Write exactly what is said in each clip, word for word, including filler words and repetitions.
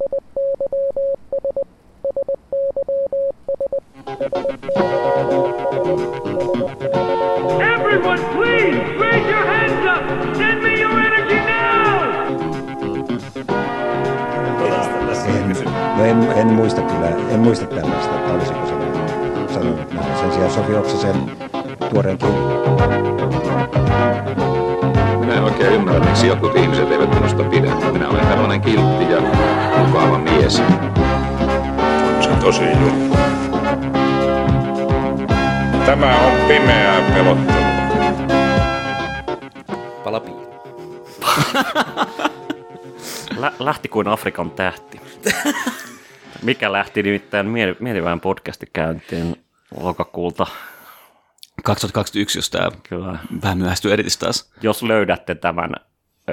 Everyone, please raise your hands up. Send me your energy now. En, en, en muista kyllä, en muista tällaista, että olisiko se sanonut näin. Sen sijaan Sofi Oksasen tuoreen kirjan. Minä en oikein ymmärrä, miksi jotkut ihmiset eivät minusta pidä. Minä olen tällainen kiltti ja mukava mies. Se on tosi juttu. Tämä on pimeää pelottelua. Palapiin. Lä- lähti kuin Afrikan tähti. Mikä lähti nimittäin Mielivään podcasti käyntiin lokakuulta kaksituhattakaksikymmentäyksi, jos tämä kyllä vähän myöhästyy eritis taas. Jos löydätte tämän ö,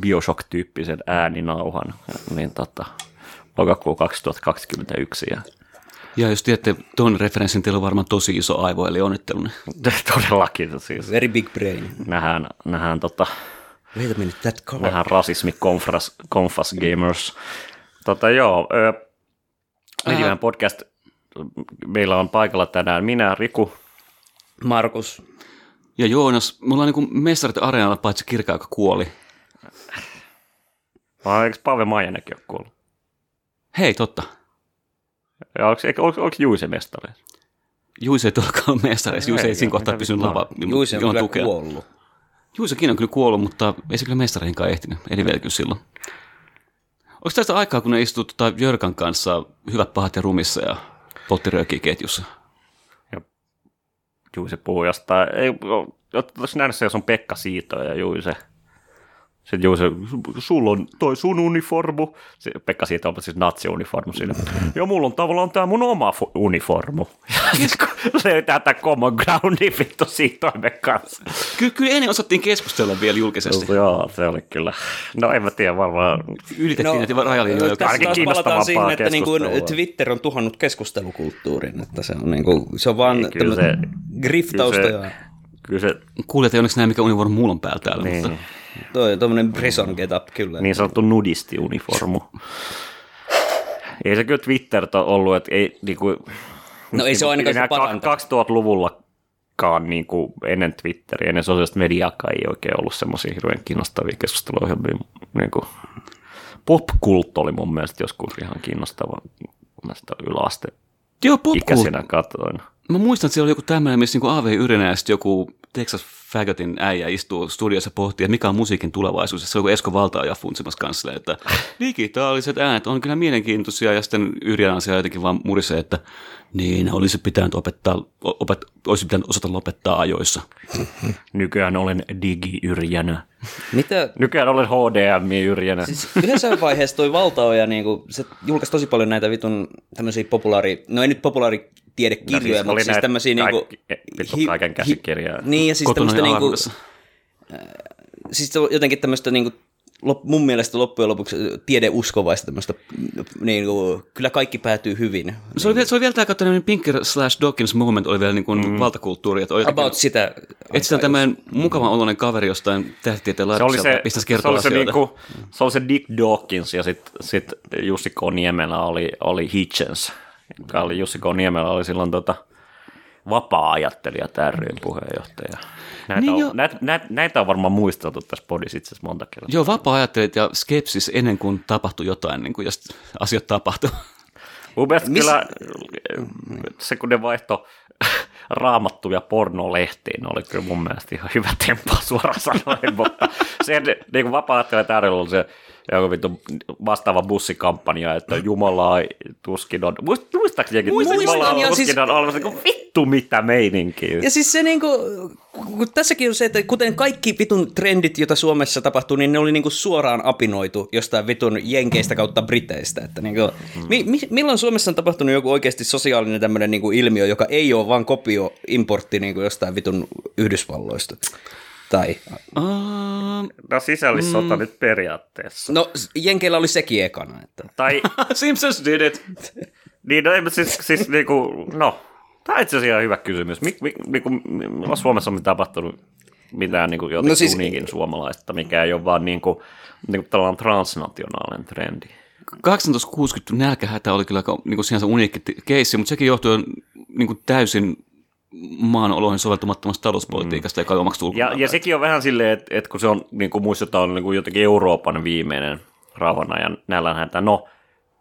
BioShock-tyyppisen ääninauhan, niin tota, lokakuu kaksituhattakaksikymmentäyksi. Ja, ja jos tiedätte, tuon referenssin teillä on varmaan tosi iso aivo, eli onnittelun. Todellakin siis. Very big brain. Nähdään, nähdään, tota, nähdään rasismi-konfas gamers. Tota joo, Mielivään podcast, meillä on paikalla tänään minä, Riku Markus. Ja Joonas, me ollaan niin kuin mestarit areenalla, paitsi Kirka, joka kuoli. Vai eikö Pave Maijanäkin ole kuollut? Hei, totta. Ja onko Juise mestareis? Juise ei olekaan mestareis. Juise ei siinä kohtaa pysynyt lavaa. Juise on kyllä kuollut. Juisekin on kyllä kuollut, mutta ei se kyllä mestareihinkaan ehtinyt. Eli vielä kyllä silloin. Onko tästä aikaa, kun ne istut tota Jörkan kanssa hyvät pahat ja rumissa ja pottiröökiä ketjussa? Juise puhuu jostain. Oletko nähnyt se, jos on Pekka Siito ja Juise? Sitten Juise, sulla on toi sun uniformu. Pekka Siito on siis natsiuniformu siinä. Joo, mulla on tavallaan tämä mun oma uniformu. Löytää tämä common groundi vittu Siitoimme kanssa. Ky- kyllä ennen osattiin keskustella vielä julkisesti. Joo, se oli kyllä. No en mä tiedä, varmaan ylitettiin näitä no, rajalioja. No, tässä taas palataan siihen, että niin kuin Twitter on tuhannut keskustelukulttuurin. Että se on, niin kuin, se on vaan griftausta. Kyllä se, kyllä se. Kuulijat ei onneksi näe, mikä uniformu mulla on päällä täällä. Niin. Mutta toi on tuommoinen prison get-up, kyllä. Niin sanottu nudisti-uniformu. Ei se kyllä Twittertä ollut, että ei niinku no ei se ainakaan se parantaa. kaksituhattaluvullakaan niinku ennen Twitteriä, ennen sosiaalista mediaakaan ei oikein ollut semmoisia hirveän kiinnostavia keskusteluohjelmia. Niinku popkult oli mun mielestä joskus ihan kiinnostava, kun mä sitä yläaste ikäisenä katsoin. Mä muistan, että siellä oli joku tämmöinen, missä niin A V Yrenäistä joku Texas Fagotin äijä istuu studiossa pohtia, mikä on musiikin tulevaisuus. Se on kuin Esko Valtaoja funtsimassa kanssa, että digitaaliset äänet on kyllä mielenkiintoisia. Ja sitten Yrjänä siellä jotenkin vaan murisee, että niin, olisi pitänyt, opettaa, opet, olisi pitänyt osata lopettaa ajoissa. Nykyään olen digi-Yrjänä. Mitä? Nykyään olen H D M-Yrjänä. Siis yhdessä vaiheessa toi Valtaoja, niin kun, se julkaisi tosi paljon näitä vitun tämmöisiä populaari, no ei nyt populaari, tiedekirjoja, no, siis mutta siis tämmöisiä niinku kaiken käsikirjaa. Niin, ja siis tämmöistä niinku, äh, siis jotenkin tämmöistä niinku, lop, mun mielestä loppujen lopuksi tiedeuskovaista tämmöistä, niinku, kyllä kaikki päätyy hyvin. No, se, oli, se oli vielä tämä kautta, niin Pinker slash Dawkins movement oli vielä niinku mm. valtakulttuuri. Että oli about jotenkin, sitä. Että sitä tämmöinen mukavan oloinen kaveri jostain tähtitieteen laitokselta pistäisi kertoa asioita. Se oli se, niinku, se oli se Dick Dawkins ja sitten sit Jussi K. Niemelä oli, oli Hitchens. Kaali Jussi K. Niemelä oli silloin tota vapaa-ajattelija ry:n puheenjohtaja. Näitä, niin on, jo, näitä, näitä, näitä on varmaan muisteltu tässä podissa itse asiassa monta kertaa. Joo, vapaa-ajattelijat ja skepsis ennen kuin tapahtui jotain, niin kuin jos asiat tapahtuu. Mun mielestä Mis... kyllä se, kun ne vaihto raamattuja pornolehtiin, oli kyllä mun mielestä ihan hyvä tempaa suoraan sanoen, mutta sen niin kuin vapaa-ajattelijat ry:llä oli se joku vittu vastaava bussikampanja, että Jumala tuskin on. Muistaakseni Jumala tuskin siis on olemassa, kun vittu mitä meininkiä. Ja siis se niinku, tässäkin on se, että kuten kaikki vitun trendit, joita Suomessa tapahtuu, niin ne oli niinku suoraan apinoitu jostain vitun jenkeistä kautta briteistä. Että niinku, hmm. mi, mi, milloin Suomessa on tapahtunut joku oikeasti sosiaalinen tämmöinen niinku ilmiö, joka ei ole vaan kopio, importti niinku jostain vitun Yhdysvalloista? Tai Uh, no sisällissota mm, nyt periaatteessa. No jenkeillä oli sekin ekana. Että. Tai Simpsons did it. Niin, no, siis, siis niinku, no, tämä on itse asiassa hyvä kysymys. Mik, mik, niinku, Suomessa on tapahtunut mitään niinku, jotenkin no siis uniikin suomalaista, mikä ei ole vaan niinku, niinku, tällainen transnationaalinen trendi. kahdeksantoista kuusikymmentä nälkähätä oli kyllä aika niin sinänsä uniikki keissi, mutta sekin johtui niin täysin maan oloihin soveltumattomasta talouspolitiikasta mm. ja omaksi tulkunnalta. Ja, ja sekin on vähän silleen, että, että kun se on, niin kuin muistetaan, niin kuin jotenkin Euroopan viimeinen rauhanajan nälänhätä, no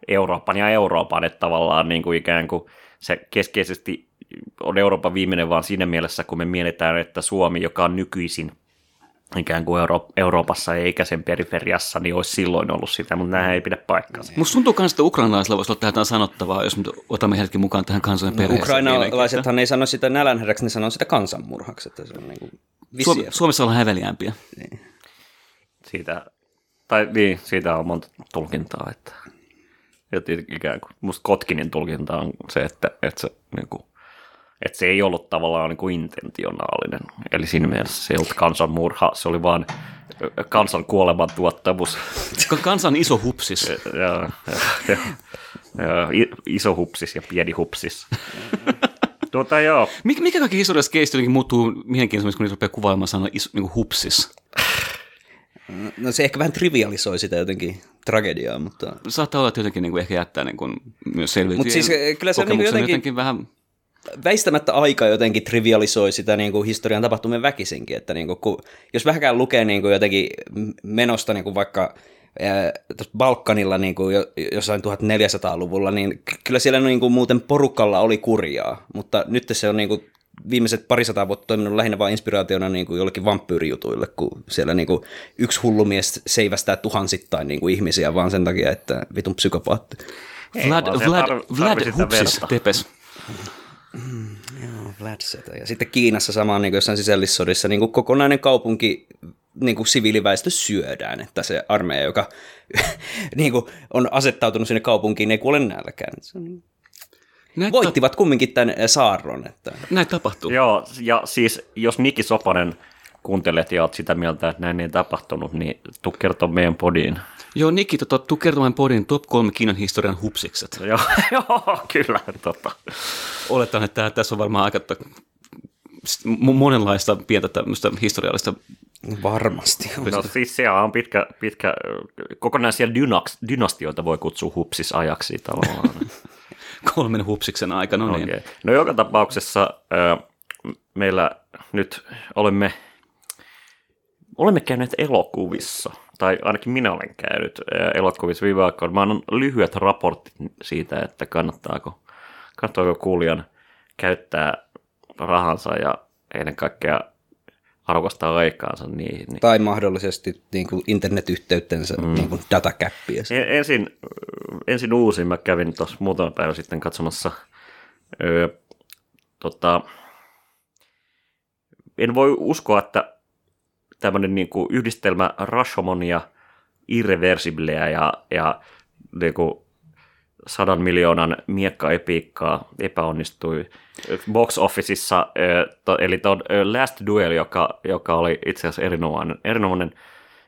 Euroopan ja Euroopan, että tavallaan niin kuin ikään kuin se keskeisesti on Euroopan viimeinen vaan siinä mielessä, kun me mietitään, että Suomi, joka on nykyisin ikään kuin Euro- Euroopassa eikä sen periferiassa, niin olisi silloin ollut sitä, mutta nämä ei pidä paikkaansa. Musta tuntuu myös, että ukrainalaisilla voisi olla tähän sanottavaa, jos otamme hetki mukaan tähän kansojen perheeseen. No, ukrainalaisethan ei sano sitä nälänhädäksi, ne sanoo sitä kansanmurhaksi. Että se on niin kuin Suom- Suomessa ollaan häveliämpiä. Niin. Siitä, tai niin, siitä on monta tulkintaa, että ikään kuin, musta Kotkinin tulkinta on se, että, että se niin kuin että se ei ollut tavallaan niin kuin intentionaalinen, eli siinä mielessä se ei ollut kansanmurha, se oli vaan kansan kuolemantuottamus. Kansan iso hupsis. Ja, ja, ja, ja, iso hupsis ja pieni hupsis. Tuota, joo. Mik, mikä kaikki historiassa keistä muuttuu mielenkiintoisesti, kun niitä rupeaa kuvailemaan sanaa niin hupsis? No se ehkä vähän trivialisoi sitä jotenkin tragediaa, mutta saattaa olla, että jotenkin niin kuin ehkä jättää niin kuin myös selviytyjien siis, kokemuksen niin jotenkin jotenkin vähän väistämättä aika jotenkin trivialisoi sitä niin kuin historian tapahtumien väkisinkin, että niin kuin, kun, jos vähänkään lukee niin kuin jotenkin menosta niin kuin vaikka ää, Balkanilla niin kuin jossain neljätoistasataa-luvulla, niin kyllä siellä niin kuin muuten porukalla oli kurjaa, mutta nyt se on niin kuin viimeiset parisataa vuotta toiminut lähinnä vain inspiraationa niin kuin jollekin vampyyrijutuille, kun siellä niin kuin yksi hullu mies seivästää tuhansittain niin kuin ihmisiä vaan sen takia, että vitun psykopaatti. Vlad, Vlad, tar- Vlad hupsis tepes. Mm, joo, Vladseta. Ja sitten Kiinassa samaan niin jossain sisällissodissa niin kokonainen kaupunki, niin kuin siviiliväestö syödään, että se armeija, joka niin kuin on asettautunut sinne kaupunkiin, ei kuole nälkään. Niin. Voittivat ta- kumminkin tämän saarron. Että näin tapahtuu. Joo, ja siis jos Miki Sopanen kuuntelet ja olet sitä mieltä, että näin ei tapahtunut, niin tuu kertoa meidän podiin. Joo, Niki, tota, tuu kertoa meidän podiin top kolme Kiinan historian hupsikset. Joo, joo, kyllä. Tota. Oletan, että tässä on varmaan aika monenlaista pientä tämmöistä historiallista. Varmasti. No siis se on pitkä, pitkä kokonaisia dynastioita voi kutsua hupsisajaksi tavallaan. Kolmen hupsiksen aika, no niin. Okay. No joka tapauksessa meillä nyt olemme Olemme käyneet elokuvissa, tai ainakin minä olen käynyt elokuvissa viime aikoina. Mä annan lyhyet raportit siitä, että kannattaako, kannattaako kuulijan käyttää rahansa ja ennen kaikkea arvostaa aikaansa niihin. Tai mahdollisesti niin kuin internetyhteytensä mm. niin kuin datakäppiä. Ensin, ensin uusin mä kävin tuossa muutama päivä sitten katsomassa öö, tota, en voi uskoa, että tämmöinen niin kuin yhdistelmä Rashomonia, Irreversibleä ja, ja niin kuin sadan miljoonan miekkaepiikkaa epäonnistui box officeissa, eli tuon Last Duel, joka, joka oli itse asiassa erinomainen, erinomainen,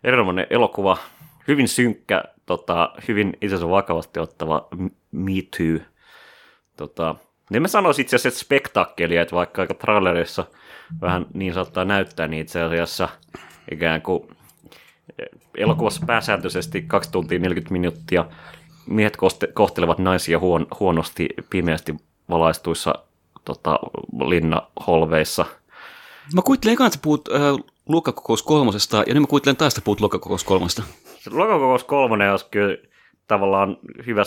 erinomainen elokuva, hyvin synkkä, tota, hyvin itse asiassa vakavasti ottava Me Too. Tota, niin mä sanoisin itse asiassa, että spektaakkelia, että vaikka aika trailerissa vähän niin saattaa näyttää, niin itse asiassa ikään kuin elokuvassa pääsääntöisesti kaksi tuntia neljäkymmentä minuuttia miehet kohtelevat naisia huon, huonosti pimeästi valaistuissa tota, linnaholveissa. Mä kuittelen ekaan, että puhut äh, luokkakokous kolmosesta, ja nyt mä kuittelen taas, että puhut luokkakokous kolmosta. Luokkakokous kolmonen olisi kyllä tavallaan hyvä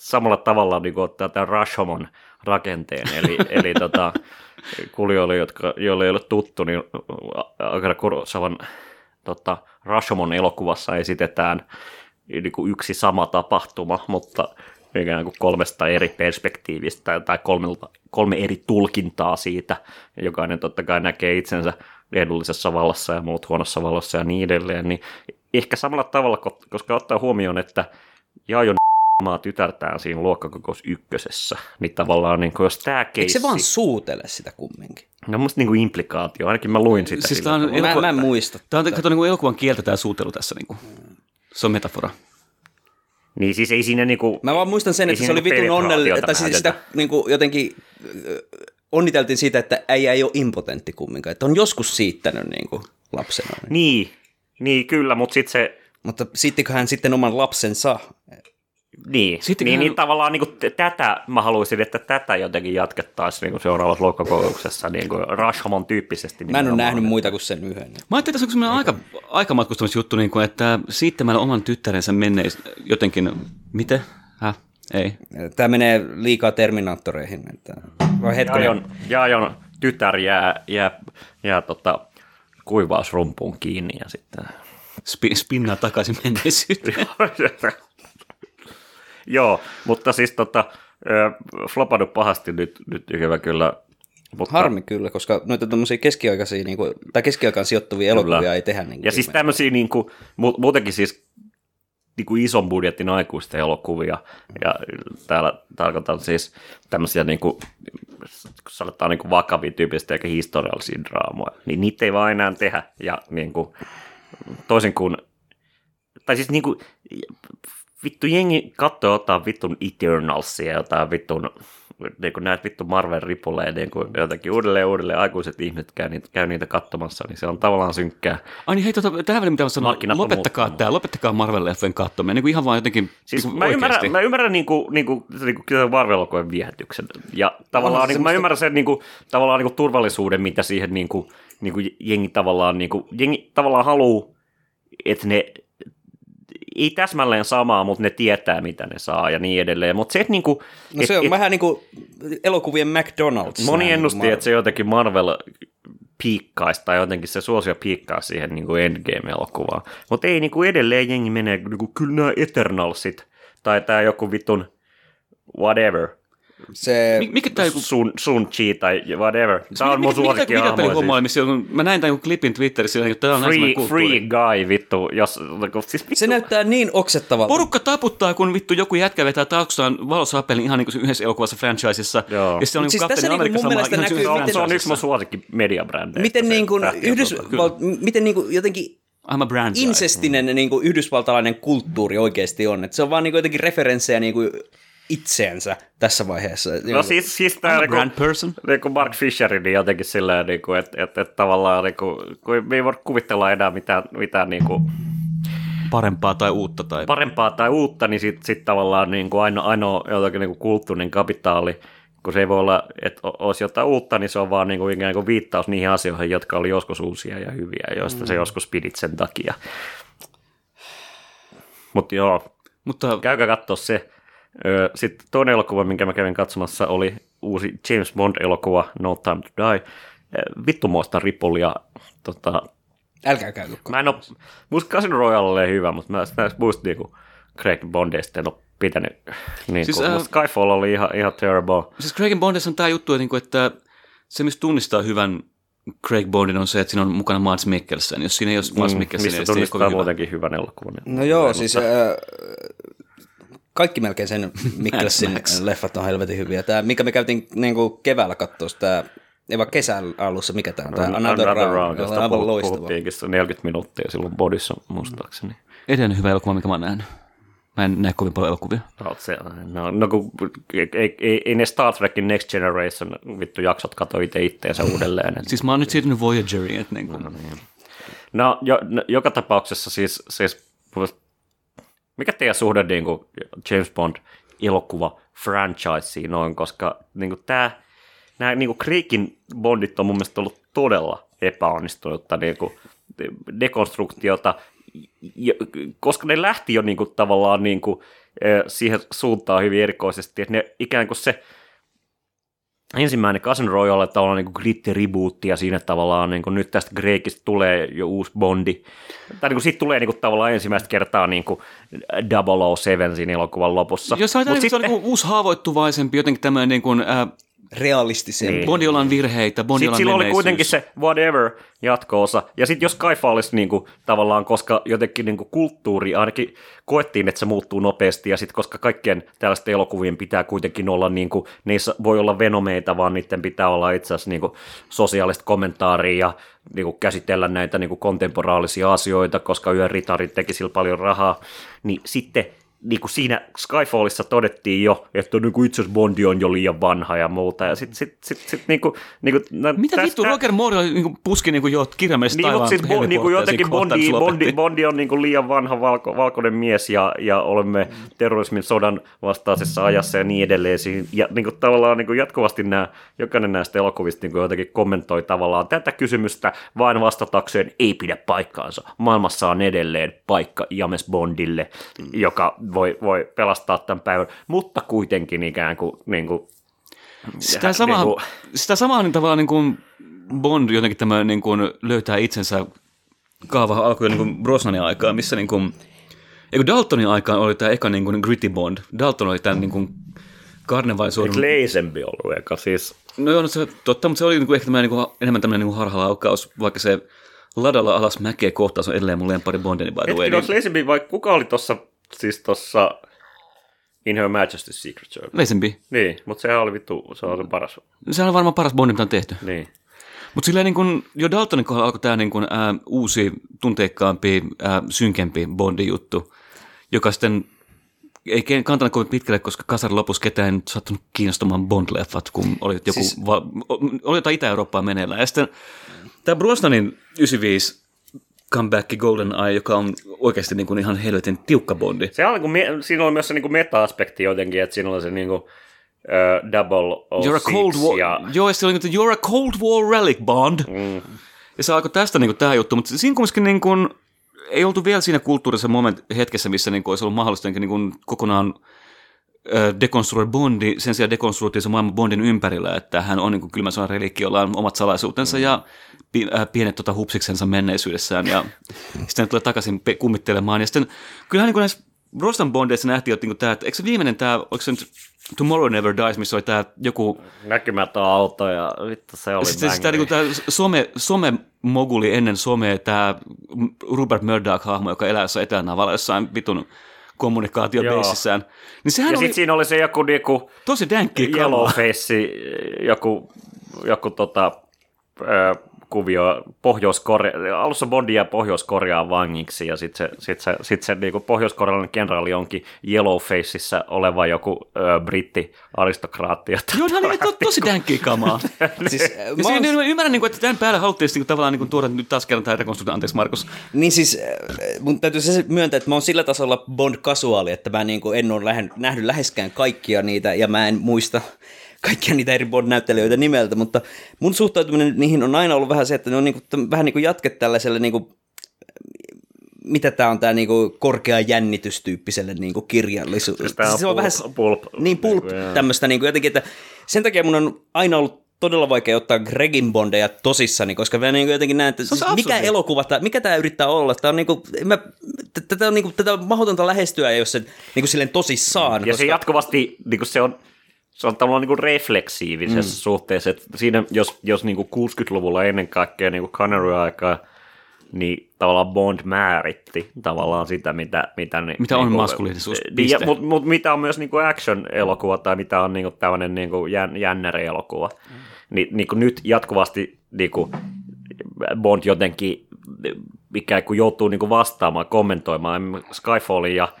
samalla tavalla niin kuin ottaa tämän Rashomon rakenteen, eli, eli tota, kuulijoille, jotka, joille ei ole tuttu, niin Akira Kurosawan tota, Rashomon elokuvassa esitetään niin kuin yksi sama tapahtuma, mutta ikään kuin kolmesta eri perspektiivistä tai kolme, kolme eri tulkintaa siitä. Jokainen totta kai näkee itsensä edullisessa vallassa ja muut huonossa vallassa ja niin edelleen. Niin ehkä samalla tavalla, koska ottaa huomioon, että Jaajon omaa tytärtään siinä luokkakokous ykkösessä, niin tavallaan niin kuin jos tämä keissi eikö se vaan suutele sitä kumminkin? No musta niin kuin implikaatio, ainakin mä luin sitä. Siis on elokuva, mä en muista. Tämä on kato, niin kuin elokuvan kieltä tämä suutelu tässä, niin kuin. Se on metafora. Niin siis ei siinä niin kuin mä vaan muistan sen, että se oli vitun onnellinen, tai siis sitä niin kuin jotenkin onniteltiin siitä, että äijä ei ole impotentti kumminkaan, että on joskus siittänyt niin kuin lapsena. Niin, niin, niin kyllä, mutta sitten se mutta siittiköhän sitten oman lapsensa? Niin, niin, niin tavallaan niin kuin tätä, mä haluaisin, että tätä jotenkin jatkettaisiin niin seuraavassa luokkakouksessa niin Rashomon tyyppisesti. Niin mä en ole nähnyt muita kuin sen yhden. Mä ajattelin, että tässä on aika aikamatkustamista juttu, niin kuin, että siittämällä oman tyttärensä menneis jotenkin, miten? Häh? Ei. Tämä menee liikaa Terminaattoreihin. Että... Jaajon, Jaajon tytär jää, jää, jää tota, kuivausrumpuun kiinni ja sitten... Sp- spinnaa takaisin menneisyyteen. Joo, mutta siis tota, flopannut pahasti nyt, nyt ikävä kyllä. Mutta... Harmi kyllä, koska noita tuommoisia keskiaikaisia, niin kuin, tai keskiaikaan sijoittuvia kyllä. elokuvia ei tehdä. Niin ja siis tämmöisiä niin kuin, muutenkin siis niin kuin ison budjetin aikuisten elokuvia, ja täällä tarkoitan siis tämmöisiä niin kuin, sanotaan niin kuin vakavia tyyppistä ja historiallisia draamoja, niin niitä ei vaan enää tehdä, ja niin kuin, toisin kuin, tai siis niin kuin, vittu jengi katsoo jotain vittun Eternalsia, jotain vittun, niin kuin näet vittun Marvel ripuleja, niin kuin jotenkin uudelleen uudelleen aikuiset ihmiset käy niitä, käy niitä katsomassa, niin se on tavallaan synkkää. Ai niin hei, tota, tähän väliin mitä sanoa, lopettakaa tämä, lopettakaa Marvel-leffeen katsominen, niin kuin ihan vaan jotenkin siis mä ymmärrän, mä ymmärrän niin kuin, niin kuin, niin kuin Marvel-elokuvan viehätyksen, ja tavallaan no, niin, semmoista... mä ymmärrän sen niin kuin, tavallaan niin kuin turvallisuuden, mitä siihen niin kuin, niin kuin jengi tavallaan, niin kuin, jengi tavallaan haluaa, että ne... Ei täsmälleen samaa, mutta ne tietää, mitä ne saa ja niin edelleen. Mut se, et niinku, no et, se on et, vähän niin kuin elokuvien McDonald's. Moni ennusti, Mar- että se jotenkin Marvel piikkaisi tai jotenkin se suosio piikkaa siihen niinku Endgame-elokuvaan. Mutta ei niinku edelleen jengi menee, niinku, kyllä nämä Eternalsit tai tämä joku vitun whatever. Se... Mikä tämä joku... Sun, sun chi tai whatever. Tämä on mun suosikki aamuisin. Siis. Mä näin tämän klipin Twitterissä. Free, free guy, vittu. Jos, siis vittu. Se näyttää niin oksettavalta. Porukka taputtaa, kun vittu joku jätkä vetää taustaan valosapelin ihan niin kuin yhdessä elokuvassa franchiseissa. Joo. Ja se on niin kuin Captain America samaa. Se on yksi mun suosikki mediabrändejä. Miten niin kuin Yhdysvalt... Miten niin kuin jotenkin... Insestinen niin kuin yhdysvaltalainen kulttuuri oikeasti on. Se on vaan niin kuin jotenkin referenssejä niin kuin... itseensä tässä vaiheessa. No siis, siis tämä niin niin Mark Fisherin niin jotenkin silleen, niin että et, et tavallaan niin kuin, kun me ei voi kuvitella enää mitään, mitään niin kuin, parempaa tai uutta. Tai... Parempaa tai uutta, niin sitten sit tavallaan niin kuin aino, ainoa jotenkin niin kuin kulttuurinen kapitaali, kun se ei voi olla, että olisi jotain uutta, niin se on vaan niin kuin, niin kuin viittaus niihin asioihin, jotka oli joskus uusia ja hyviä, joista mm. se joskus pidit sen takia. Mut joo, Mutta... käykää katsoa se. Sitten toinen elokuva, minkä mä kävin katsomassa, oli uusi James Bond-elokuva No Time to Die. Vittumoista ripulia. Tota, Älkää käy lukkaan. Musta Casino Royale oli hyvä, mutta mä muistin niinku Craig Bondista en ole pitänyt. Niin siis, äh, Skyfall oli ihan, ihan terrible. Siis Craig Bondissa on tää juttu, että se mistä tunnistaa hyvän Craig Bondin on se, että siinä on mukana Mads Mikkelsen. Jos siinä ei ole Mads Mikkelsen, mm, niin se ei ole kovin hyvä. Muutenkin hyvän elokuvan. No joo, siis... Äh, Kaikki melkein sen Mikkelsin leffat on helvetin hyviä. Tämä, mikä me käytiin niin kuin keväällä katsoa, tämä, ei vaan kesän alussa, mikä tämä on, tämä Another Round, josta puhuttiinkin neljäkymmentä minuuttia silloin Bodissa muistaakseni. Edellinen hyvä elokuva, mikä mä oon nähnyt. Mä en näe kovin paljon elokuvia. No, no kun ei, ei, ei ne Star Trekin Next Generation vittu jaksot katso itse itteensä uudelleen. Siis mä oon nyt siirtynyt Voyageriin. Että niin kuin. No, niin. no, jo, no joka tapauksessa siis... siis mikä teidän suhde niin kuin James Bond-elokuva franchiseen on, koska niin tämä, nämä niin Craigin Bondit on mun mielestä ollut todella epäonnistunutta niin kuin dekonstruktiota, koska ne lähti jo niin kuin, tavallaan niin kuin, siihen suuntaan hyvin erikoisesti, että ne ikään kuin se ensimmäinen Casino Royale tavallaan niin gritti-rebootti ja siinä tavallaan niin kuin, nyt tästä Craigista tulee jo uusi Bondi. Tai niin kuin, siitä tulee niin kuin, tavallaan ensimmäistä kertaa niin kuin double oh seven siinä elokuvan lopussa. Jos ajatellaan, että se on niin kuin, uusi haavoittuvaisempi, jotenkin tämmöinen niin kuin, äh, realistisempi. Niin. Bondiolan virheitä, Bondiolan menneisyys. Silloin oli kuitenkin se whatever jatkoosa. Ja sitten jos Skyfallissa niin kuin, tavallaan, koska jotenkin niin kuin, kulttuuri ainakin koettiin, että se muuttuu nopeasti, ja sitten koska kaikkien tällaisten elokuvien pitää kuitenkin olla, niin kuin, ne ei voi olla venomeita, vaan niiden pitää olla itse asiassa niin kuin, sosiaalista kommentaaria ja niin kuin, käsitellä näitä niin kuin, kontemporaalisia asioita, koska Yön ritarit teki sillä paljon rahaa, niin sitten niin kuin siinä Skyfallissa todettiin jo, että niin kuin itse asiassa Bondi on jo liian vanha ja muuta. Ja sit, sit, sit, sit, niin kuin, niin kuin, no, mitä tästä... vittu, Roger Moore niin puski niin jo kirjaimellisesti niin, taivaan helmipuolta. Niin jotenkin Bondi, Bondi, Bondi on niin kuin liian vanha valko, valkoinen mies ja, ja olemme terrorismin sodan vastaisessa ajassa ja niin edelleen. Ja niin kuin, tavallaan niin kuin jatkuvasti nämä, jokainen näistä elokuvista niin kuin jotenkin kommentoi tavallaan tätä kysymystä vain vastatakseen ei pidä paikkaansa. Maailmassa on edelleen paikka James Bondille, mm. joka voi, voi pelastaa tämän päivän, mutta kuitenkin ikään kuin... Niin kuin sitä, samaa, niin kuin, sitä samaa niin tavallaan niin kuin Bond jotenkin tämä niin kuin löytää itsensä kaava alkoi niin kuin Brosnanin aikaa, missä niin kuin, eikö Daltonin aikaan oli tämä eka niin kuin gritty Bond, Dalton oli tämän niin kuin karnevaisuuden... Eikö leisempi ollut eka siis? No joo, no se totta, mutta se oli niin kuin ehkä tämä, niin kuin, enemmän tämmöinen niin harhalaukaus, vaikka se ladalla alas mäkeä kohtaus on edelleen mun lempari Bondini by the way. Hetki, leisempi vai kuka oli tuossa... Siis tossa In Her Majesty's Secret Service. Leisempi. Niin, mutta sehän oli vittu, se on paras. Sehän on varmaan paras Bondi, mitä on tehty. Niin. Mutta silleen niin kun, jo Daltonin kohdalla alkoi tämä niin kun, ää, uusi, tunteikkaampi, ää, synkempi Bondi-juttu, joka sitten ei kantanut kovin pitkälle, koska kasarin lopussa ketään ei sattunut kiinnostumaan Bond-leffat, kun oli, joku, siis... va, oli jotain Itä-Eurooppaa meneillään. Ja sitten tämä Brosnanin yhdeksänkymmentäviisi comeback GoldenEye, joka on oikeasti niin kuin ihan helvetin tiukka Bondi. Se on, niin siinä oli myös se niin meta-aspekti jotenkin, että siinä oli se niin kuin, uh, double you're a cold war, ja... Joo, ja se oli niin kuin, you're a Cold War relic, Bond. Mm. Ja se alkoi tästä niin kuin, tähän juttuun, mutta siinä kumminkin niin kuin, ei oltu vielä siinä kulttuurissa moment hetkessä, missä niin kuin, olisi ollut mahdollista niin kuin, kokonaan uh, dekonstruoida Bondi, sen sijaan dekonstruoitiin se maailman Bondin ympärillä, että hän on niin kuin, kylmä sellainen relikki, jolla on omat salaisuutensa mm. ja pienet tota, hupsiksensa menneisyydessään ja sitten ne tulee takaisin pe- kummittelemaan. Ja sitten kyllähän niin näissä Brosnan Bondeissa nähtiin, että niin tämä, että eikö se viimeinen tämä, oliko se nyt Tomorrow Never Dies, missä oli tämä joku... Näkymätön auto ja vittu se oli sitten mängeli. Sitten niin tämä some, some-moguli ennen somea, tämä Rupert Murdoch-hahmo, joka elää jossain etelänavalla jossain vitun kommunikaatiobeississään. Niin ja sitten siinä oli se joku, joku tosi dänkki yellowface, joku, joku tota... Öö, kuvio Pohjois-Korea, alussa Bondia Pohjois-Koreaan vangiksi ja sitten se, sit se, sit se niinku pohjois-korealainen kenraali onkin Yellowfaceissa oleva joku ö, britti aristokraatti. Joo, no niin, to, tosi dänkkiä kamaa. Siis, mä olen... niin, ymmärrän, niin kuin, että tämän päälle haluttiin niin tavallaan niin kuin, tuoda nyt taas kerran tämä rekonstruktio. Anteeksi, Markus. Niin siis mun täytyy se myöntää, että mä oon sillä tasolla Bond-kasuaali, että mä niin kuin, en ole lähen, nähnyt läheskään kaikkia niitä ja mä en muista kaikkia niitä eri Bond-näyttelijöitä nimeltä, mutta mun suhtautuminen niihin on aina ollut vähän se, että ne on niinku, vähän niin kuin jatke tällaiselle, niinku, mitä tämä on, tämä niinku korkea jännitystyyppiselle niinku kirjallisuus. Siis tämä on, se on pulp, vähän, pulp. Niin pulp tämmöistä niinku jotenkin, että sen takia mun on aina ollut todella vaikea ottaa Gregin Bondeja tosissani, koska mä niin jotenkin näen, että siis mikä elokuva, mikä tämä yrittää olla, tämä on niin kuin, mä, tätä on, niin kuin, tätä on mahdotonta lähestyä, jos se niin silleen tosissaan. Ja koska... se jatkuvasti, niin kuin se on... Se on tavallaan niin refleksiivisessä mm. suhteessa, että siinä, jos, jos niin kuin kuusikymmentäluvulla ennen kaikkea niin Connery-aikaa, niin tavallaan Bond määritti tavallaan sitä, mitä... Mitä, mitä niin on niin maskuliinisuus, piste. Mutta mut, mitä on myös niin kuin action-elokuva tai mitä on niin kuin tämmöinen niin kuin jän, jännäri-elokuva. Mm. Ni, niin kuin nyt jatkuvasti niin kuin Bond jotenkin ikään kuin joutuu niin kuin vastaamaan, kommentoimaan Skyfallin ja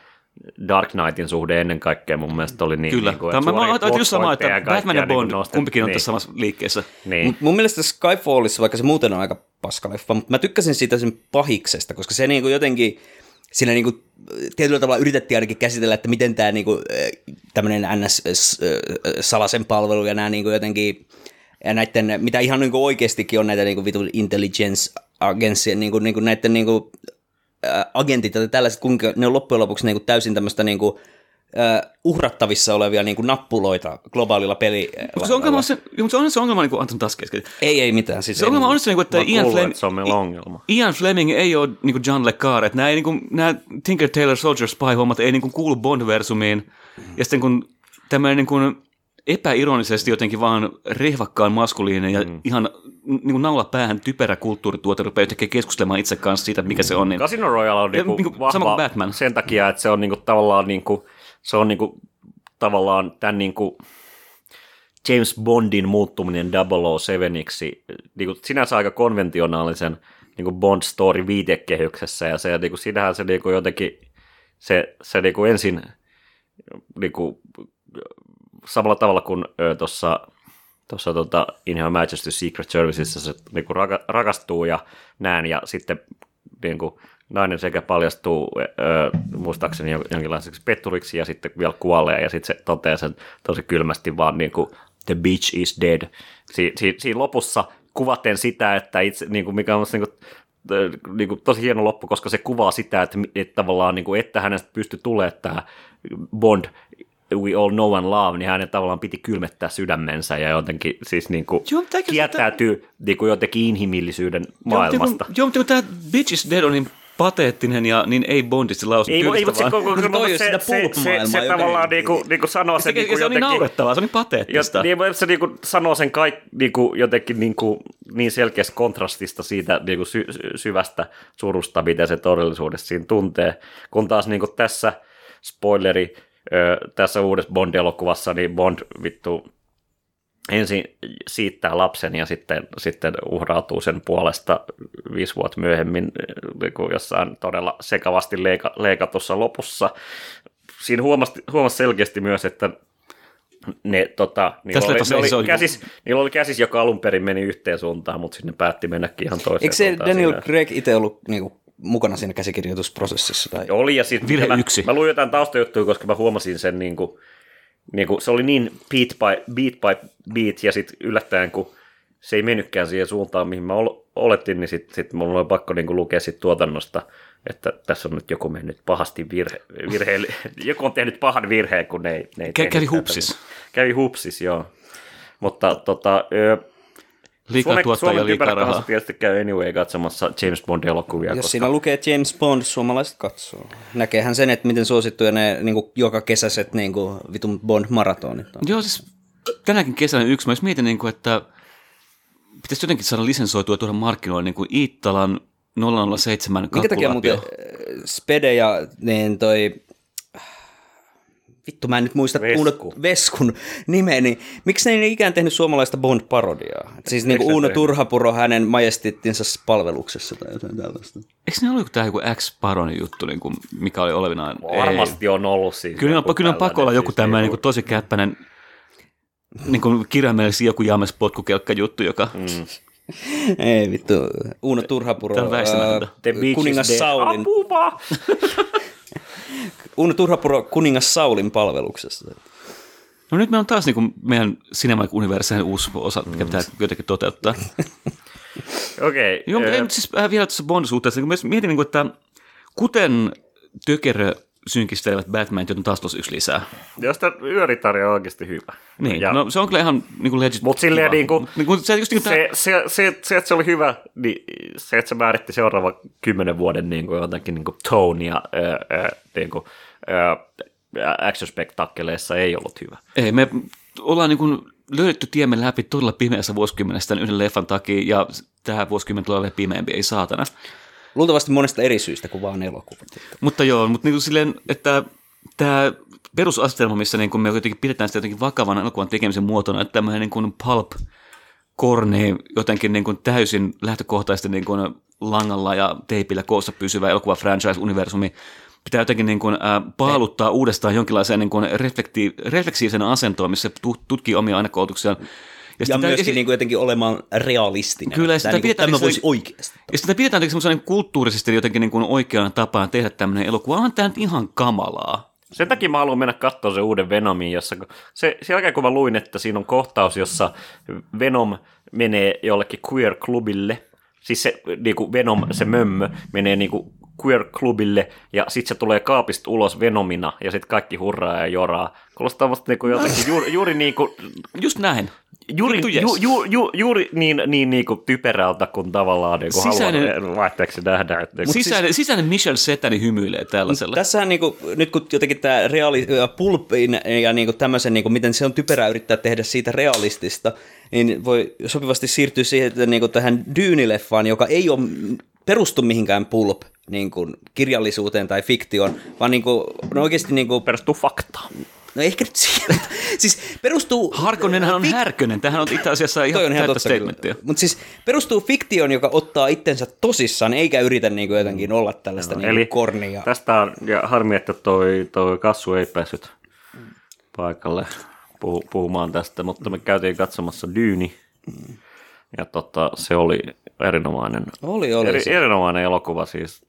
Dark Knightin suhde ennen kaikkea mun mielestä oli niin... Kyllä. Niin, mä ajattelin just samaa, että Batman ja Bond, niin kumpikin on niin. Tässä samassa liikkeessä. Niin. Mut mun mielestä Skyfallissa, vaikka se muuten on aika paskaleffa, mutta mä tykkäsin siitä sen pahiksesta, koska se niinku jotenkin... Siinä niinku tietyllä tavalla yritettiin ainakin käsitellä, että miten tämä niinku, tämmöinen N S-salasen palvelu ja nämä niinku jotenkin... Ja näiden, mitä ihan niinku oikeastikin on näitä niinku vitun intelligence agentsien, niinku, niinku näiden... Niinku, agentit ja tällaiset, kuinka ne on loppujen lopuksi niin kuin täysin tämmöistä niin kuin, uh, uhrattavissa olevia niin kuin nappuloita globaalilla pelillä. Mutta se ongelma on se, mutta on se ongelma, niin kuin Anton taas kesken. Ei, ei mitään. Siis se ongelma on se, niin kuin, että Ian, kuullut, Fleming, että Ian Fleming ei ole niin kuin John le Carré. Nämä, niin nämä Tinker Tailor Soldier Spy-hommat ei niin kuin kuulu Bond-versumiin. Mm-hmm. Ja sitten kun tämmöinen niin kuin epäironisesti jotenkin vaan rehvakkaan maskuliinen ja mm. ihan niin naula päähän typerä kulttuurituote rupeaa yhtäkkiä keskustelemaan itse kanssa siitä, mikä mm. se on. Niin. Casino Royale on niinku niinku vahva Batman. Sen takia, että se on niinku tavallaan, niinku, se on niinku tavallaan tämän niinku James Bondin muuttuminen double-o seveniksi niinku sinänsä aika konventionaalisen niinku Bond-story viitekehyksessä ja se, niinku, sinähän se niinku jotenkin se, se niinku ensin... niin kuin, samalla tavalla kuin tuossa tuossa tuota, In Her Majesty's Secret Servicessa se niin kuin rakastuu ja näin, ja sitten niin kuin, nainen sekä paljastuu öö, muistaakseni jonkinlaiseksi petturiksi ja sitten vielä kuolee, ja sitten se toteaa sen tosi kylmästi vaan niin kuin, the bitch is dead. Si- si- siinä lopussa kuvaten sitä, että itse, niin kuin, mikä on niin kuin, niin kuin, tosi hieno loppu, koska se kuvaa sitä, että, että tavallaan, niin kuin, että hänestä pystyi tulemaan tämä Bond, we all know and love, niin hänen tavallaan piti kylmettää sydämensä ja jotenkin siis niin kuin joo, kietäytyy tämän... niin kuin jotenkin inhimillisyyden joo, maailmasta. Joo, joo, mutta tämä bitch is dead on niin pateettinen ja niin ei Bondista lausu tyylistä, ei, mutta se koko se, se, se, se, se tavallaan niinku, niinku sanoo sen niinku se, se jotenkin. Se on niin naurettavaa, se on niin pateettista. Niin, se niinku sanoo sen kaikki niinku, jotenkin niinku, niin selkeästä kontrastista siitä niinku, sy, syvästä surusta, mitä se todellisuudessa siinä tuntee. Kun taas niinku, tässä, spoileri, ö, tässä uudessa Bond-elokuvassa, niin Bond vittu ensin siittää lapsen ja sitten, sitten uhrautuu sen puolesta viisi vuotta myöhemmin jossain todella sekavasti leika, leikatussa lopussa. Siinä huomasi, huomasi selkeästi myös, että ne, tota, niillä, oli, ne oli käsis, niillä oli käsis, joka alun perin meni yhteen suuntaan, mutta sinne päätti mennäkin ihan toiseen. Eikö se Daniel siinä. Craig itse ollut niinku mukana siinä käsikirjoitusprosessissa? Tai... Oli, ja sitten virhe mä, yksi. Mä luin jotain taustajuttuja, koska mä huomasin sen niinku... Niin kuin, se oli niin beat by beat, by beat ja sitten yllättäen, kun se ei mennytkään siihen suuntaan, mihin mä ol, olettiin, niin sitten sit mulla oli pakko niin kuin, lukea sit tuotannosta, että tässä on nyt joku mennyt pahasti virhe, virheelle, joku on tehnyt pahan virheen, kun ne ei, ne ei Kä, kävi hupsis. Tämän. Kävi hupsis, joo. Mutta tota, ö, Suomen, Suomen kypäräkansa tietysti käy anyway katsomassa James Bond-elokuvia. Jos koska... siinä lukee James Bond, suomalaiset katsoo. Näkeehän sen, että miten suosittuja ne niin kuin, joka kesäiset niin kuin, vitun Bond-maratonit on. Joo, siis tänäkin kesänä yksi. Mä jos mietin, niin kuin, että pitäisi jotenkin saada lisensoitua tuohon markkinoille niin kuin Iittalan nolla nolla seitsemän kakku. Minkä takia muuten Spede ja niin toi... Vittu, mä en nyt muista Vesku. Veskun nimeä, niin miksi ne ei ikään tehnyt suomalaista Bond-parodiaa? Et siis niin kuin Uuno Turhapuro hänen majestittinsa palveluksessa tai jotain tällaista. Eikö ne ole joku tämä joku X-paroni juttu, niin kuin, mikä oli olevinaan? Varmasti ei. On ollut siinä. Kyllä, kyllä on pakolla joku siis tämmöinen niin tosi käppäinen niin kirjaimellisesti joku James potkukelkka juttu, joka... Mm. Ei vittu, Uuno Turhapuro, äh, Kuningas Saulin. Apuva! Uuno Turhapuro Kuningas Saulin palveluksessa. No nyt meillä on taas niin kuin meidän Cinematic-universeen uusi osa, mikä pitää jotenkin toteuttaa. Okei. Okay, uh... Mutta siis äh, vielä tuossa Bond-suhteessa, niin kun mietin, niin kuin, että kuten tökerö synkistelevät Batman, joten taas tuossa yksi lisää. Josta yöritarja on oikeasti hyvä. Niin, ja... no se on kyllä ihan niin kuin legit. Mutta silleen niin kuin, niin kuin, se, just, niin kuin se, se, se, se, että se oli hyvä, niin se, että se määritti seuraavan kymmenen vuoden niin kuin, jotenkin niin kuin tone ja äh, äh, niin kuin, action-spektakkeleissa ei ollut hyvä. Ei, me ollaan niin kuin löydetty tiemme läpi todella pimeässä vuosikymmenessä tämän yhden leffan takia, ja tähän vuosikymmen tulee olemaan pimeämpi, ei saatana. Luultavasti monesta eri syystä kuin vaan elokuvat. Mutta joo, mutta niin kuin silleen, että tämä perusastelma, missä niin kuin me jotenkin pidetään sitä jotenkin vakavana elokuvan tekemisen muotona, että tämmöinen niin kuin pulp corny, jotenkin niin kuin täysin lähtökohtaisesti niin kuin langalla ja teipillä koossa pysyvä elokuva franchise-universumi, pitää jotenkin niin kuin, äh, paaluttaa uudestaan jonkinlaiseen niin kuin reflekti- refleksiivisen asentoon, missä tu- tutkii omia ainakoulutuksiaan. Ja, ja myöskin niin kuin jotenkin olemaan realistinen. Kyllä, ja sitä, sitä niin pidetään, voisi oikeasti. Ja sitä pidetään jotenkin kulttuurisesti jotenkin niin kuin oikeana tapana tehdä tämmöinen elokuva. Onhan tämä nyt ihan kamalaa. Sen takia mä haluan mennä katsomaan sen uuden Venomin, jossa se, sen jälkeen kun mä luin, että siinä on kohtaus, jossa Venom menee jollekin queer-klubille, siis se niin kuin Venom, se mömmö, menee niin kuin queer-klubille, ja sitten se tulee kaapista ulos Venomina, ja sitten kaikki hurraa ja joraa. Kuulostaa vasta niinku jotenkin juuri, juuri niin kuin... Just näin. Juuri, yes. ju, ju, ju, juuri niin, niin, niin kuin typerältä, kun tavallaan niin kuin sisäinen, haluan vaihteeksi nähdä. Että niin sisäinen, siis, sisäinen Michel Setani hymyilee tällaisella. Tässähän niin kuin, nyt kun jotenkin tämä reaali, pulpin ja niin kuin tämmöisen, niin kuin, miten se on typerää yrittää tehdä siitä realistista, niin voi sopivasti siirtyä siihen, että, niin kuin tähän Dune-leffaan, joka ei ole... perustu mihinkään pulp niin kuin kirjallisuuteen tai fiktioon, vaan niin kuin, no oikeasti... Niin kuin, perustuu faktaan. No ehkä nyt siihen. Siis perustuu... Harkonnenhan on fik- härkönen. Tämähän on itse asiassa ihan, on ihan täyttä statementtia. Mutta siis perustuu fiktioon, joka ottaa itsensä tosissaan, eikä yritä niin kuin jotenkin olla tällaista no, niin kornia. Tästä on ja harmi, että toi, toi Kassu ei päässyt paikalle puh- puhumaan tästä, mutta me käytiin katsomassa Dune. Mm. Ja tota, se oli erinomainen, oli, oli eri, se. erinomainen elokuva siis.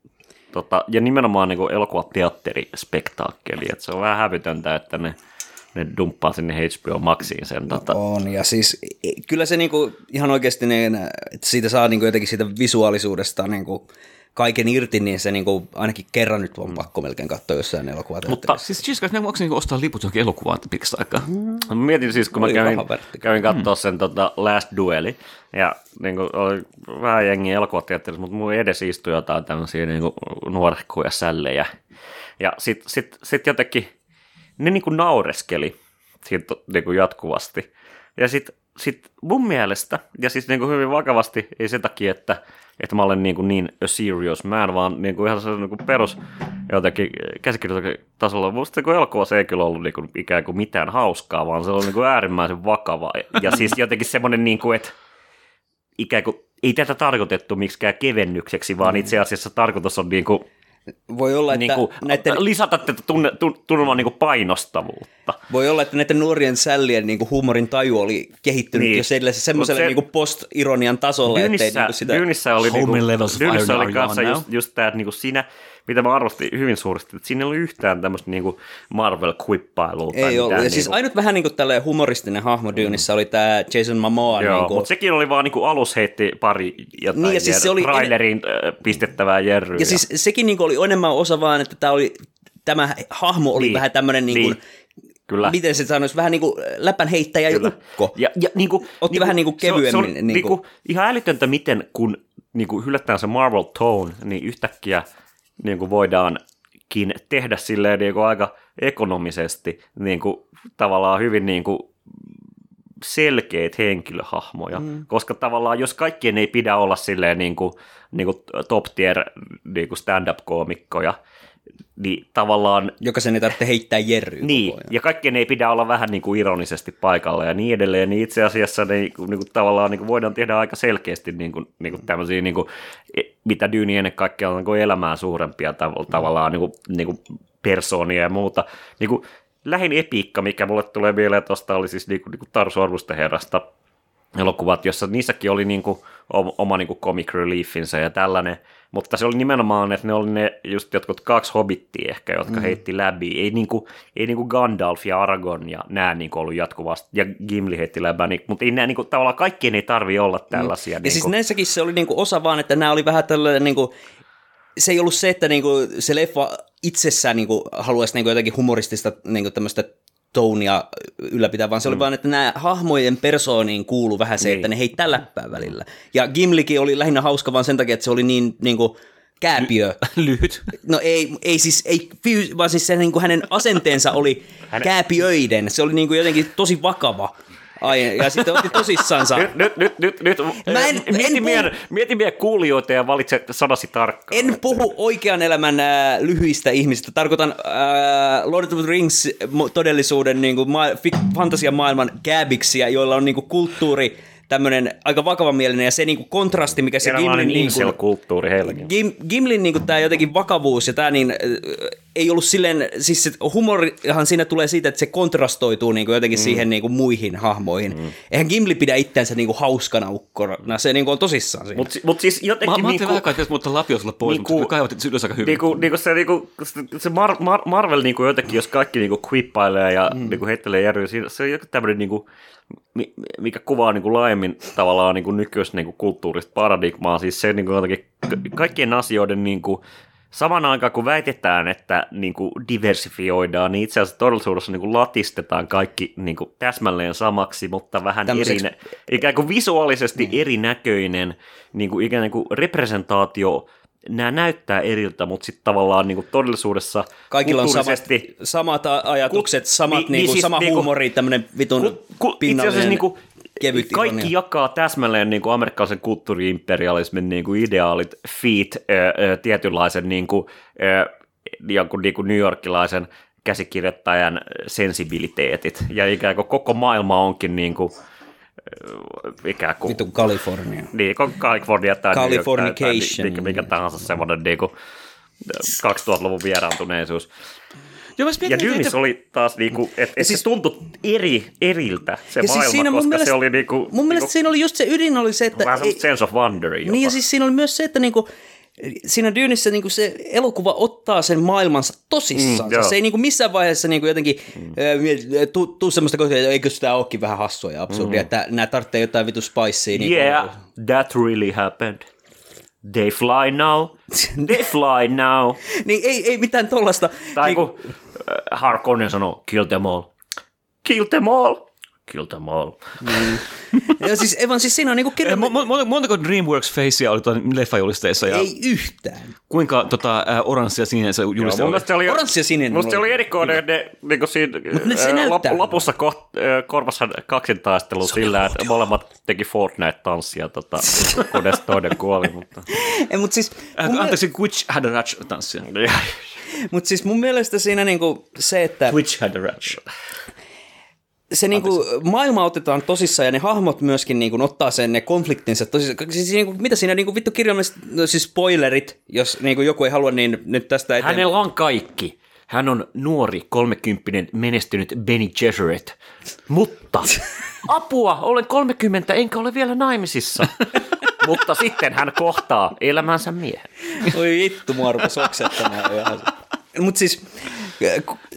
Tota, ja nimenomaan niin kuin elokuvateatterispektaakkeli. Et se on vähän hävytöntä, että ne, ne dumppaa sinne H B O Maxiin sen. No tota. On, ja siis kyllä se niin kuin, ihan oikeasti, niin, että siitä saa niin kuin, jotenkin siitä visuaalisuudesta niin kuin, kaiken irti, niin se niin kuin, ainakin kerran nyt on pakko melkein katsoa jossain elokuvateatterissa. Mutta siis Ciskas, ne voiko niin kuin ostaa liput johonkin elokuvaan pitkästä aikaa? Mm. Mietin siis, kun oli mä kävin, kävin katsoa mm. sen tota, Last Duelin, ja niin kuin, oli vähän jengiä elokuvateatterissa, mutta mun edes istui jotain tämmöisiä niin kuin nuorehkuja sällejä. Ja sitten sit, sit jotenkin ne niin kuin naureskeli siitä, niin kuin jatkuvasti. Ja sitten sit mun mielestä, ja siis niin kuin hyvin vakavasti, ei sen takia, että että mä olen niin, kuin niin a serious man, vaan niin kuin ihan se niin kuin perus jotenkin käsikirjoituksen tasolla. Musta niin elokuva se ei kyllä ollut niin kuin ikään kuin mitään hauskaa, vaan se on niin kuin äärimmäisen vakava. Ja siis jotenkin semmoinen, niin kuin, että ikään kuin ei tätä tarkoitettu miksikään kevennykseksi, vaan itse asiassa tarkoitus on niin kuin, voi olla, että niin kuin, näiden lisätä tätä tunne, tunnelman niin kuin painostavuutta. Voi olla, että näiden nuorien sällien niin kuin huumorin taju oli kehittynyt niin jo semmoiselle se niin post-ironian tasolle. Dynissä niin oli, niin oli kanssa just, just tämä, että niin sinä, mitä mä arvostin hyvin suuresti, että siinä ei ollut yhtään tämmöistä niin Marvel-kwippailua. Ei mitään, ollut. Niin siis ainut vähän niin kuin tällainen humoristinen hahmo Dynissä oli tämä Jason Momoa. Joo, niin kuin mutta sekin oli vaan niin kuin alus heitti pari jotain niin, ja siis jer- traileriin en pistettävää jerryä. Ja, ja siis sekin niin kuin oli enemmän osa vaan, että tämä, oli, tämä hahmo oli niin vähän tämmöinen niin kuin kyllä. Miten se sanoisi, vähän niin kuin läpänheittäjä ja ukko. Ja, ja niin kuin, otti niin vähän niin kuin kevyemmin. Se on, se on niin kuin ihan älytöntä, miten kun niin kuin hylätään se Marvel tone, niin yhtäkkiä niin kuin voidaankin tehdä silleen niin kuin aika ekonomisesti niin kuin tavallaan hyvin niin kuin selkeät henkilöhahmoja, mm. koska tavallaan jos kaikkien ei pidä olla silleen niin kuin, niin kuin top tier niin kuin stand-up-koomikkoja, niin tavallaan joka sen ei tarvitse heittää jerryä. Niin, ja kaikkien ei pidä olla vähän niin kuin ironisesti paikalla ja niin edelleen, niin itse asiassa niin kuin, niin kuin tavallaan niin kuin voidaan tehdä aika selkeästi niin kuin, niin kuin tämmöisiä, niin kuin, mitä Dyni ennen kaikkea on niin kuin elämää suurempia tav- tavallaan niin kuin, niin kuin persoonia ja muuta. Niin kuin lähin epiikka, mikä mulle tulee mieleen tuosta, oli siis niin kuin, niin kuin Tarsu Ormusten herrasta elokuvat, jossa niissäkin oli niin kuin oma niin kuin comic reliefinsä ja tällainen. Mutta se oli nimenomaan, että ne oli ne just jotkut kaksi hobittia ehkä, jotka mm. heitti läbi. Ei niinku, ei niinku Gandalf ja Aragorn ja nää niinku ollut jatkuvasti, ja Gimli heitti läbi, niin, mutta ei nää niinku, tavallaan kaikkien ei tarvitse olla tällaisia. Mm. Ja niinku siis näissäkin se oli niinku osa vaan, että nämä oli vähän tällainen, niinku, se ei ollut se, että niinku se leffa itsessään niinku haluaisi niinku jotakin humoristista niinku tämmöistä tounia ylläpitää, vaan se oli mm. vaan, että nämä hahmojen persooniin kuuluu vähän se, niin että ne heittää läppää välillä. Ja Gimlikin oli lähinnä hauska vaan sen takia, että se oli niin, niin kuin kääpiö. Ly- lyhyt. No ei, ei siis, ei, vaan siis se, niin kuin hänen asenteensa oli hänen kääpiöiden. Se oli niin kuin jotenkin tosi vakava. Ai, ja sitten otti tosissansa. Nyt, nyt, nyt, nyt. Mä en, mieti, en meidän, puhu, mieti meidän kuulijoita ja valitse sanasi tarkkaan. En puhu oikean elämän äh, lyhyistä ihmisistä. Tarkoitan äh, Lord of the Rings todellisuuden niin kuin ma- fantasiamaailman kääbiksiä, joilla on niin kuin kulttuuri tämmöinen aika vakavamielinen ja se niin kuin kontrasti, mikä se Gimlin niin kuin kulttuuri heilläkin. Gim, Gimlin niin kuin tämä jotenkin vakavuus ja tämä niin äh, ei ollut silleen, siis se humorihan siinä tulee siitä, että se kontrastoituu niin kuin jotenkin mm. siihen niin kuin muihin hahmoihin. Mm. Eihän Gimli pidä itseänsä niin kuin hauskana ukkona, se niin kuin on tosissaan siinä. Mutta mut siis jotenkin mä, niin kuin mä ajattelin, että muuttaa Lapiosilla pois, niin mutta kun, kaivat itse ylös aika hyvin. Niin kuin, niin kuin se, niin kuin, se Mar, Mar, Marvel niin kuin jotenkin, jos kaikki niin kuin quippailee ja mm. niin kuin heittelee järryä, se on joku tämmöinen, niin kuin, mikä kuvaa niin kuin laajemmin tavallaan niin kuin nykyistä niin kuin kulttuurista paradigmaa, siis se niin kuin jotenkin kaikkien asioiden niin kuin samaan aikaan, kun väitetään, että niin kuin diversifioidaan, niin itse asiassa todellisuudessa niin kuin latistetaan kaikki niin kuin täsmälleen samaksi, mutta vähän eri, ikään kuin visuaalisesti niin erinäköinen niin kuin ikään kuin representaatio. Nämä näyttää eriltä, mutta sitten tavallaan niinku todellisuudessa kaikilla on samat, samat ajatukset, kut, samat, niin, niinku, siis, sama niinku, huumori, tämmöinen vitun kut, kut, pinnallinen niinku, kevyt kaikki ironia jakaa täsmälleen niinku amerikkalaisen kulttuuri-imperialismin niinku ideaalit, feet, äh, äh, tietynlaisen niinku, äh, jonkun niinku newyorkilaisen käsikirjoittajan sensibiliteetit. Ja ikään kuin koko maailma onkin niinku ikään kuin vittu Kalifornia. Niin, Kalifornia tai Californication. Mikä tahansa semmoinen niin kuin kaksituhattaluvun vieraantuneisuus. Joo, ja Dynis te... oli taas, niinku, että et siis... se tuntui eri, eriltä se ja maailma, siis koska mielestä, se oli... Niinku, mun niinku, mielestä siinä oli just se ydin, oli se, että... Vähän semmoinen sense of wonder jopa. Niin ja siis siinä oli myös se, että niinku, siinä Dynissä niinku, se elokuva ottaa sen maailmansa tosissaan. Mm, se ei niinku, missään vaiheessa niinku, jotenkin mm. äh, tuu tu, semmoista kohtaa, että eikö tämä olekin vähän hassua ja absurdia, mm. että nämä tarvitsee jotain vitu spicea. Niinku, yeah, that really happened. They fly now. They fly now. Niin ei, ei mitään tollasta. Tai niin, kun Harkonnen sanoo, kill them all. Kill them all. Kill them all. Mm. Ja siis, Evan, siis siinä on niinku kirja... Montako DreamWorks-facea oli tuon leffajulisteissa? Ja... Ei yhtään. Kuinka tota, oranssia sininen se juliste oli? oli? Oranssia sininen. Musta se oli erikoinen ne, niinku siinä lap, lopussa koht, korvassa kaksintaistelu sillä, että molemmat teki Fortnite-tanssia tota, kodessa toinen kuoli. Mutta... Ei, mut siis, äh, anteeksi, Twitch had a ratch-tanssia. Mutta siis mun mielestä siinä niinku se, että... Twitch had a ratch. Se niinku maailma otetaan tosissaan ja ne hahmot myöskin niinku ottaa sen ne konfliktinsa tosissaan. Siis niinku, mitä siinä niinku vittu kirjallisesti, siis spoilerit, jos niinku joku ei halua, niin nyt tästä eteen. Hänellä on kaikki. Hän on nuori, kolmekymppinen, menestynyt Bene Gesserit, mutta apua, olen kolmekymmentä, enkä ole vielä naimisissa. Mutta sitten hän kohtaa elämänsä miehen. Oi vittu, mua rupas oksettamaan. Mutta siis...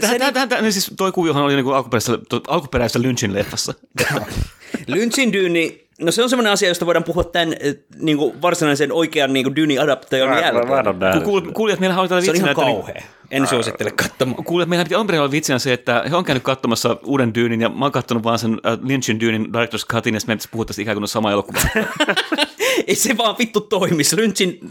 Tähän, tähän, tähän, siis toi kuviohan oli niinku alkuperäisessä, alkuperäisessä Lynchin leffassa. Lynchin Dyni, no se on semmoinen asia, josta voidaan puhua tämän niinku varsinaisen oikean niinku Dyni-adaptajan jälkeen. Kuulijat, meillähän oli täällä vitsinä. Se on ihan kauhea. En suosittele katsomaan. Kuulijat, meillähän piti alunperin olla vitsinä se, että he on käynyt katsomassa uuden Dynin ja mä oon katsonut vaan sen Lynchin Dynin Director's Cutin ja sitten me puhuttaisiin ikään kuin sama elokuva. Ei se vaan vittu toimisi. Lynchin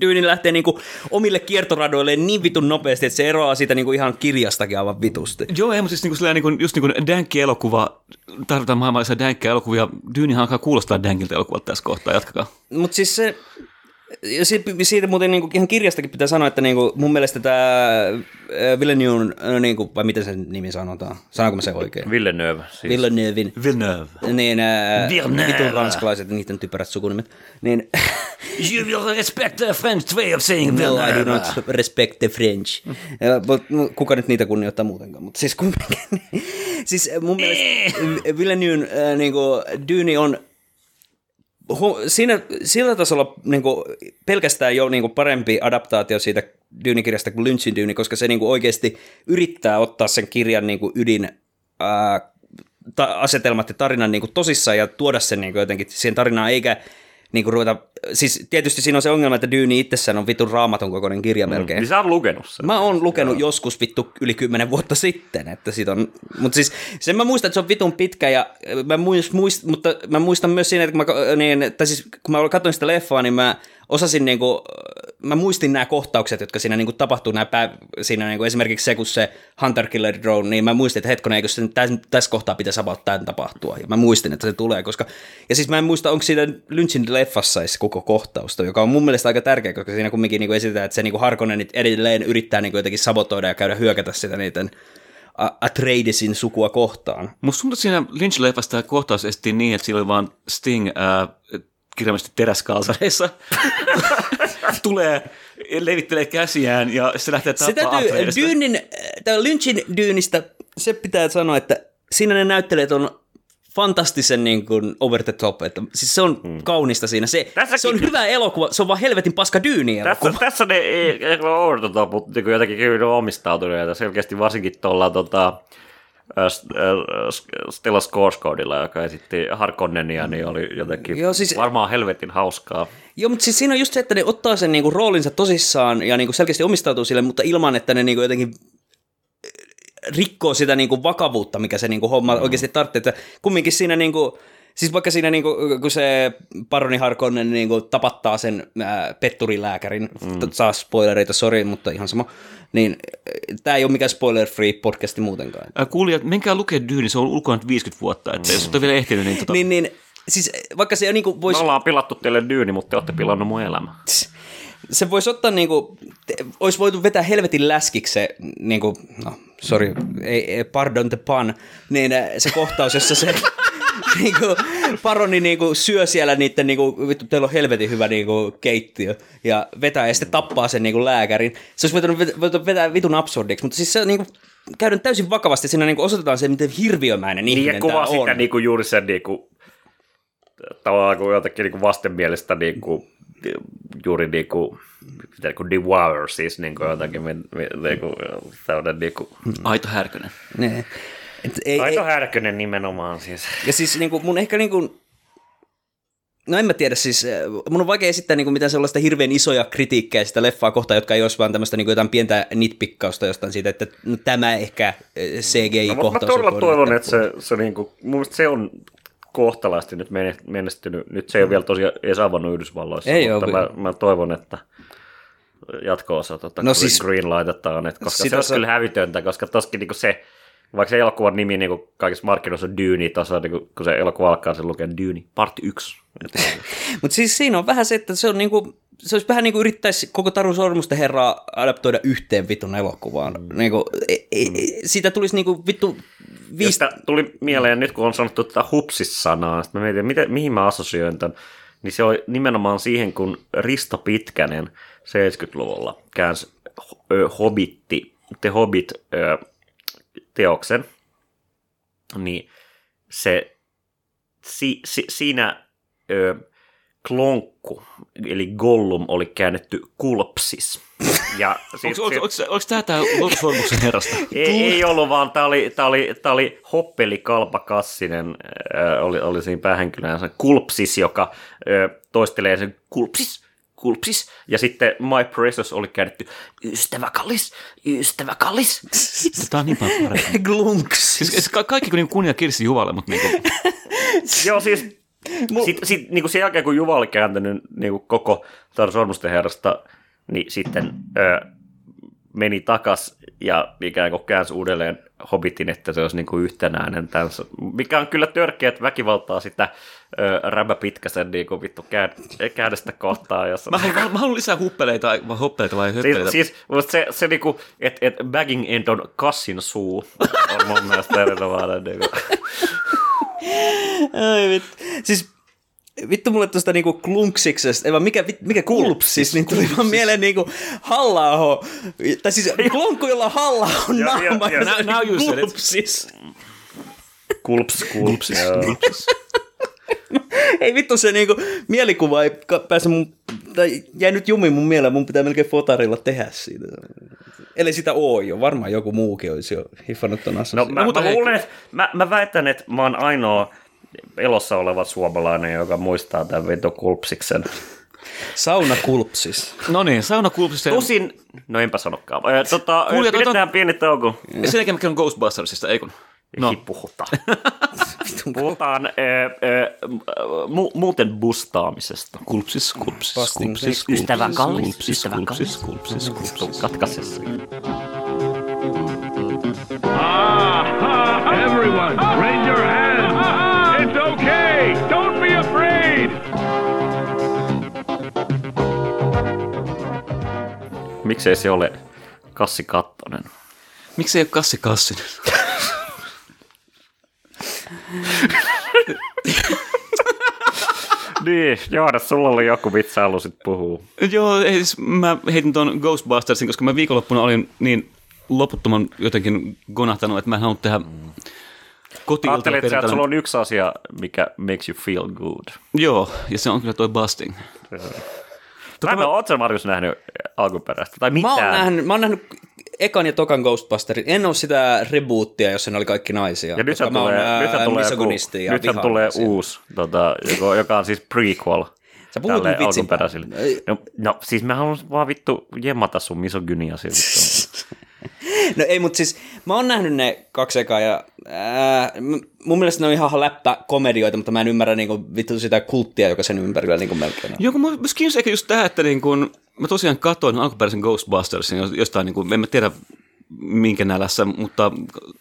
Dyni lähtee niinku omille kiertoradoille niin vitun nopeasti, että se eroaa siitä niinku ihan kirjastakin aivan vitusti. Joo, ei, mutta siis niinku, just niin kuin dänkki-elokuva, tarvitaan maailmallisia dänkki-elokuvia. Dynihan alkaa kuulostaa dänkiltä elokuvalta tässä kohtaa, jatkakaa. Mutta siis se, siitä muuten niinku ihan kirjastakin pitää sanoa, että niinku mun mielestä tämä Villeneuve, niinku, vai miten sen nimi sanotaan? Sanoinko mä se oikein? Villeneuve. Siis. Villeneuve. Villeneuve. Niin, äh, vitun ranskalaiset ja niiden typerät sukunimet. Niin, you will respect the French way of saying Villeneuve. No, I do not respect the French. Kuka nyt niitä kunnioittaa muutenkaan, mutta siis kumminkin. Siis mun mielestä Villeneuve äh, niinku, Dyni on siinä, sillä tasolla niin kuin, pelkästään jo niin kuin parempi adaptaatio siitä Dyni-kirjasta kuin Lynchin Dyni, koska se niin kuin oikeasti yrittää ottaa sen kirjan niin kuin ydin ää, ta- asetelmat ja tarinan niin kuin tosissaan ja tuoda sen niin kuin jotenkin siihen tarinaan, eikä niin kuin ruveta, siis tietysti siinä on se ongelma, että Dyni itsessään on vitun raamatun kokoinen kirja mm. melkein. Niin sä oon lukenut sen. Mä oon lukenut Jaa. joskus vittu yli kymmenen vuotta sitten, että sit on, mutta siis sen mä muistan, että se on vitun pitkä ja mä muistan, mutta mä muistan myös siinä, että kun mä, niin, tai siis, kun mä katsoin sitä leffaa, niin mä osasin niin kuin, mä muistin nämä kohtaukset, jotka siinä niin kuin tapahtuu, nämä pää, siinä niin kuin esimerkiksi se, kun se Hunter Killer Drone, niin mä muistin, että hetkona, eikö se tässä kohtaa pitäisi about tämän tapahtua, ja mä muistin, että se tulee, koska, ja siis mä en muista, onko siinä Lynchin leffassa se koko kohtausta, joka on mun mielestä aika tärkeä, koska siinä kumminkin niin kuin esitetään, että se niin kuin Harkonnen edelleen yrittää niin kuin jotenkin sabotoida ja käydä hyökätä sitä niiden Atreidesin sukua kohtaan. Musta tuntuu, että siinä Lynchin leffassa tämä kohtaus esittiin niin, että sillä oli vaan Sting äh, kirjaimellisesti teräskaalsareissa. Tulee, levittelee käsiään ja se lähtee tappaa Atreidesta. Tämä Lynchin Dynistä, se pitää sanoa, että siinä ne näyttelijät on fantastisen niin kuin over the top, että siis se on hmm. kaunista siinä, se, se on hyvä elokuva, se on vaan helvetin paska Dyni-elokuva. Tässä, tässä ne ei, ei ole over the top, mutta jotenkin kyllä on omistautuneita, selkeästi varsinkin tuolla tota, Stella Skarsgårdilla, joka esitti Harkonnenia, niin oli jotenkin joo, siis, varmaan helvetin hauskaa. Joo, mutta siis siinä on just se, että ne ottaa sen niinku roolinsa tosissaan ja niinku selkeästi omistautuu sille, mutta ilman, että ne niinku jotenkin rikkoo sitä niinku vakavuutta, mikä se niinku homma mm. oikeasti tarvitsee. Kumminkin siinä, niinku, siis vaikka siinä, niinku, kun se Paroni Harkonnen niinku tapattaa sen ää, petturilääkärin, mm. saa spoilereita, sori, mutta ihan sama, niin tämä ei ole mikään spoiler-free podcasti muutenkaan. Ää, kuulijat, menkää lukea Dyni, se on ulkoa nyt viisikymmentä vuotta, että mm. jos olette vielä ehtinyt, niin... Tota... niin, niin siis, vaikka se niinku voisi... Me ollaan pilattu teille Dyni, mutta te olette pilannut mun elämä. Se voisi ottaa niinku, olisi voitu vetää helvetin läskiksi se, niinku, no, sorry, ei, ei, pardon the pun, niin se kohtaus, jossa se niinku, paroni niinku syö siellä niitten, niinku, vittu, teillä on helvetin hyvä niinku keittiö, ja vetää ja sitten tappaa sen niinku lääkärin. Se olisi voitu vetää vitun absurdiksi, mutta siis se niinku käydään täysin vakavasti, siinä niin osoitetaan se, miten hirviömäinen ihminen niin, ja tämä on. Niin, ja kuvaa sitä niin kuin juuri sen niin kuin, tavallaan kuin jotakin niin kuin vastenmielestä niin kuin, juuri niin kuin, niin kuin devour, siis niin kuin jotakin niin kuin, tämmöinen niin kuin... Aito Härkönen. Ne. Et, ei, Aito ei, Härkönen nimenomaan siis. Ja siis niin kuin, mun ehkä niin kuin... No en mä tiedä, siis mun on vaikea esittää niin kuin mitään sellaista hirveän isoja kritiikkejä sitä leffaa kohtaan, jotka ei olisi vaan tämmöistä niin kuin jotain pientä nitpikkausta jostain siitä, että no, tämä ehkä C G I-kohtaus. No, mä todella toivon, että se, se, niin kuin, mun mielestä se on kohtalaisesti nyt menestynyt. Nyt se ei ole vielä tosiaan edes avannut Yhdysvalloissa, ei mutta ole. Mä, mä toivon, että jatko-osa tuota, no, green, siis, green laitetaan, että koska se on kyllä hävitöntä, koska toskin niin se... Vaikka se elokuvan nimi niin kaikissa markkinoissa on Dune, tasa, niin kun se elokuva alkaa, se lukee Dune, part yksi. Mutta siis siinä on vähän se, että se, on niin kuin, se olisi vähän niin kuin yrittäisi koko Taru Sormusten herraa adaptoida yhteen vitun elokuvaan. Mm. Niin kuin, e, e, siitä tulisi niin kuin vittu viisi... Tuli mieleen nyt, kun on sanottu tätä hupsissanaa, sitten mä mietin, miten, mihin mä assosioin tämän, niin se oli nimenomaan siihen, kun Risto Pitkänen seitsemänkymmentäluvulla käänsi Hobbitti, The Hobbit... teoksen, niin se, si, si, siinä ö, klonkku, eli Gollum, oli käännetty kulpsis. Ja siis, onko tämä tämä Sormuksen herrasta? Ei, ei ollut, vaan tämä oli, oli, oli Hoppeli Kalpakassinen, ö, oli, oli siinä päähenkilönä kulpsis, joka ö, toistelee sen kulpsis. Kulpsis. Ja sitten My Precious oli käännetty ystävä kallis, ystävä kallis. Tämä on niin paljon parempi. Glunks. Siis ka- kaikki kuin kunnia Kirsi Juvalle, mutta niin kuin... Joo, siis Mul... sit, sit, niin kuin sen jälkeen, kun Juva oli kääntänyt niin kuin koko Taru Sormusten herrasta, niin sitten ö, meni takas ja ikään kuin käänsi uudelleen Hobbitin, että se olisi niin kuin yhtenäinen tänsä. Mikä on kyllä törkeä, että väkivaltaa sitä Rämä Pitkäsen niin kuin vittu käännestä kohtaa. Jos... Mä, mä, mä haluan lisää huppeleita vai hoppeleita vai höppeleitä. Siis, siis se, se niin kuin, että et bagging end on kassin suu on mun mielestä erinomainen. Niin ai vittu. Siis... Vittu mulle tuosta niinku klunksiksesta, ei vaan mikä, mikä kulpsis, niin tuli vaan mieleen niinku Halla-aho, tai siis klonkku, jolla Halla-aho naama, ja, ja, ja, ja now, now kulpsis. Kulps, kulpsis. kulpsis. Ei vittu, se niinku mielikuva ei pääse mun, tai jäi nyt jumiin mun mieleen, mun pitää melkein fotarilla tehdä siitä. Eli sitä oo jo, varmaan joku muukin olisi jo hiffannut ton asian. No mä, no, mä luulen, että mä, mä väitän, että mä oon ainoa elossa oleva suomalainen, joka muistaa tämän vetokulpsiksen. Saunakulpsis. No niin, saunakulpsis. Tosin, no enpä sanokaan. Tota, Kuulijat, pidetään on... pieni tauko. Sen jälkeen mä kerron Ghostbustersista, eikö? No. Puhutaan. Puhutaan ö, ö, mu- muuten bustaamisesta. Kulpsis, kulpsis, kulpsis, kulpsis, kulpsis. Ystävä kallis, kulpsis, ystävä kallis. Kulpsis, kulpsis, kulpsis. Katkaisessa. Ah, ah, everyone, raise your hands. It's okay. Don't be afraid. Miksei se ole Kassi Kattonen? Miksei ole Kassi Kassinen? Niin, Joonas, sulla oli joku vitsa, halusit puhua. Joo, siis mä heitin tuon Ghostbustersin, koska mä viikonloppuna olin niin loputtoman jotenkin gonahtanut, että mä en halunnut tehdä... Ajattelin, että sulla on yksi asia, mikä makes you feel good. Joo, ja se on kyllä toi busting. Tota, mä en ole, Markus, nähnyt alkuperäistä, tai mitään. Mä oon nähnyt, mä oon nähnyt ekan ja tokan Ghostbusterin. En ole sitä rebootia, jossa ne oli kaikki naisia. Ja nythän tulee, nythän tulee, joku, ja nythän tulee uusi, tota, joka, joka on siis prequel. Sä puhut nyt vitsin. No, no siis mä haluan vaan vittu jemmata sun misogynia siltä. No ei, mutta siis mä oon nähnyt ne kaksi ekaa ja ää, mun mielestä ne on ihan läppäkomedioita, mutta mä en ymmärrä niinku, vittu sitä kulttia, joka sen ympärillä niinku, melkein on. Joo, kun mä myös kiinnostaa just tähän, että niinku, mä tosiaan katsoin alkuperäisen Ghostbustersin jostain, niinku, en mä tiedä minkä nälässä, mutta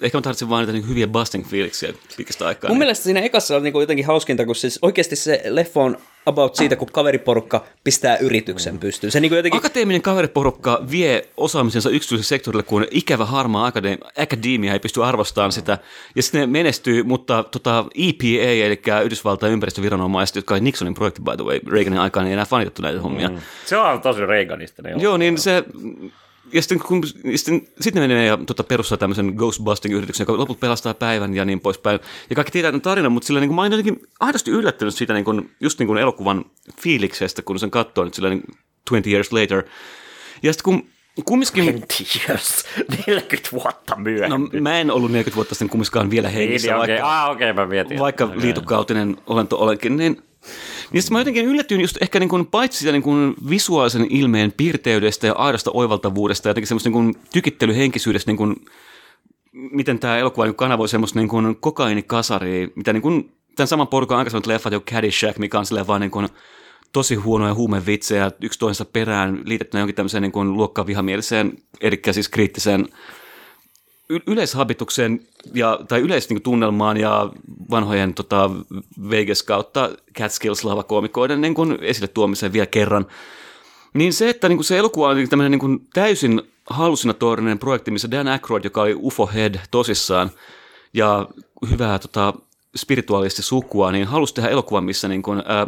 ehkä mä tarvitsin vaan niitä niinku, hyviä busting-fiiliksiä pitkästä aikaa. Mun niin. mielestä siinä ekassa on niinku, jotenkin hauskinta, kun siis oikeasti se leffa on about siitä, kun kaveriporukka pistää yrityksen pystyyn. Se niin kuin jotenkin... Akateeminen kaveriporukka vie osaamisensa yksityiselle sektorille, kun ikävä harmaa akade- akademia ei pysty arvostamaan sitä. Ja sitten ne menestyy, mutta tota E P A, eli Yhdysvaltain ympäristöviranomaiset, jotka on Nixonin projekti, by the way, Reaganin aikaan ei enää fanitettu näitä hommia. Mm. Se on tosi Reaganista. Joo, niin se... Ja sitten, kun, sitten, sitten menee ja tota, perustaa tämmöisen Ghostbusting-yrityksen, joka lopulta pelastaa päivän ja niin poispäin. Ja kaikki tietää tämän tarinan, mutta sillä niin kuin, mä oon jotenkin aidosti yllättynyt siitä niin kuin, just niin kuin elokuvan fiiliksestä, kun sen katsoo nyt sillä niin twenty years later. Ja sitten kun kumminkin... twenty years, neljäkymmentä vuotta myöhemmin. No mä en ollut neljäkymmentä vuotta sitten kumminkaan vielä hengissä, niin, vaikka, okay. Ah, okay, mä mietin, vaikka okay. Liitokautinen olento olenkin, niin... Niin sitten mä jotenkin yllätyin just ehkä niin kuin paitsi sitä niin kuin visuaalisen ilmeen piirteydestä ja aidosta oivaltavuudesta ja jotenkin semmoista niin kuin tykittelyhenkisyydestä, niin kuin, miten tämä elokuva niin kanavoi semmoista niin kuin kokainikasaria, mitä niin kuin tämän saman porukan aikaisemmat leffat, jo Caddyshack, mikä on silleen vaan niin kuin tosi huonoja huumevitsejä yksi toisensa perään liitettynä jonkin tämmöiseen niin kuin luokkavihamielisen, eli siis kriittiseen yleishabitukseen ja, tai yleistunnelmaan ja vanhojen tota, Vegas kautta Catskills-lavakoomikoiden niin kuin esille tuomiseen vielä kerran, niin se, että niin kuin se elokuva on tämmöinen niin kuin täysin hallusinatorinen projekti, missä Dan Aykroyd, joka oli U F O-head tosissaan ja hyvää tota, spirituaalista sukua, niin halusi tehdä elokuvan, missä niin kuin, ää,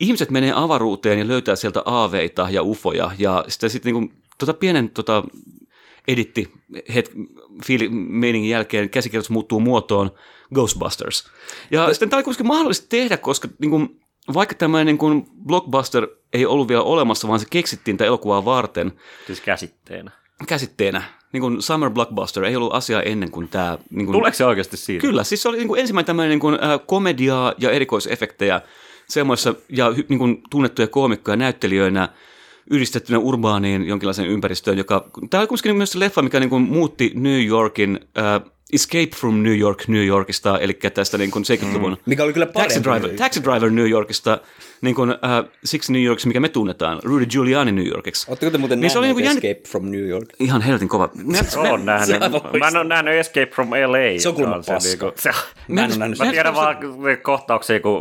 ihmiset menee avaruuteen ja löytää sieltä aaveita ja ufoja ja sitten sitten niin kuin, tota, pienen... Tota, editti meiningin jälkeen käsikirjoitus muuttuu muotoon Ghostbusters. Ja But, sitten tämä oli kuitenkin mahdollista tehdä, koska niin kuin, vaikka tämä niin kuin blockbuster ei ollut vielä olemassa, vaan se keksittiin tätä elokuvaa varten. Siis käsitteenä. Käsitteenä. Niin kuin summer blockbuster ei ollut asiaa ennen kuin tämä. Niin kuin, tuleeko se oikeasti siitä? Kyllä. Siis se oli niin kuin ensimmäinen tämmöinen niin kuin, äh, komediaa ja erikoisefektejä semmoissa ja niin kuin, tunnettuja koomikkoja näyttelijöinä yhdistettynä urbaaniin jonkinlaiseen ympäristöön, joka... Tämä oli kuitenkin myös se leffa, mikä niin kuin muutti New Yorkin, uh, Escape from New York New Yorkista, eli tästä niin kuin seitsemänkymmentäluvun... Mm, mikä oli kyllä Taxi Driver, Taxi Driver New Yorkista, niin kuin uh, Six New Yorks, mikä me tunnetaan, Rudy Giuliani New Yorkiksi. Oletteko te muuten niin nähneet niin Escape jännit... from New York? Ihan helvetin kova. Mä, se on mä, nähnyt. Se mä en ole nähnyt Escape from L A. Se on kuulemma paska. Mä en ole nähnyt. Mä tiedän vaan kohtauksia, kun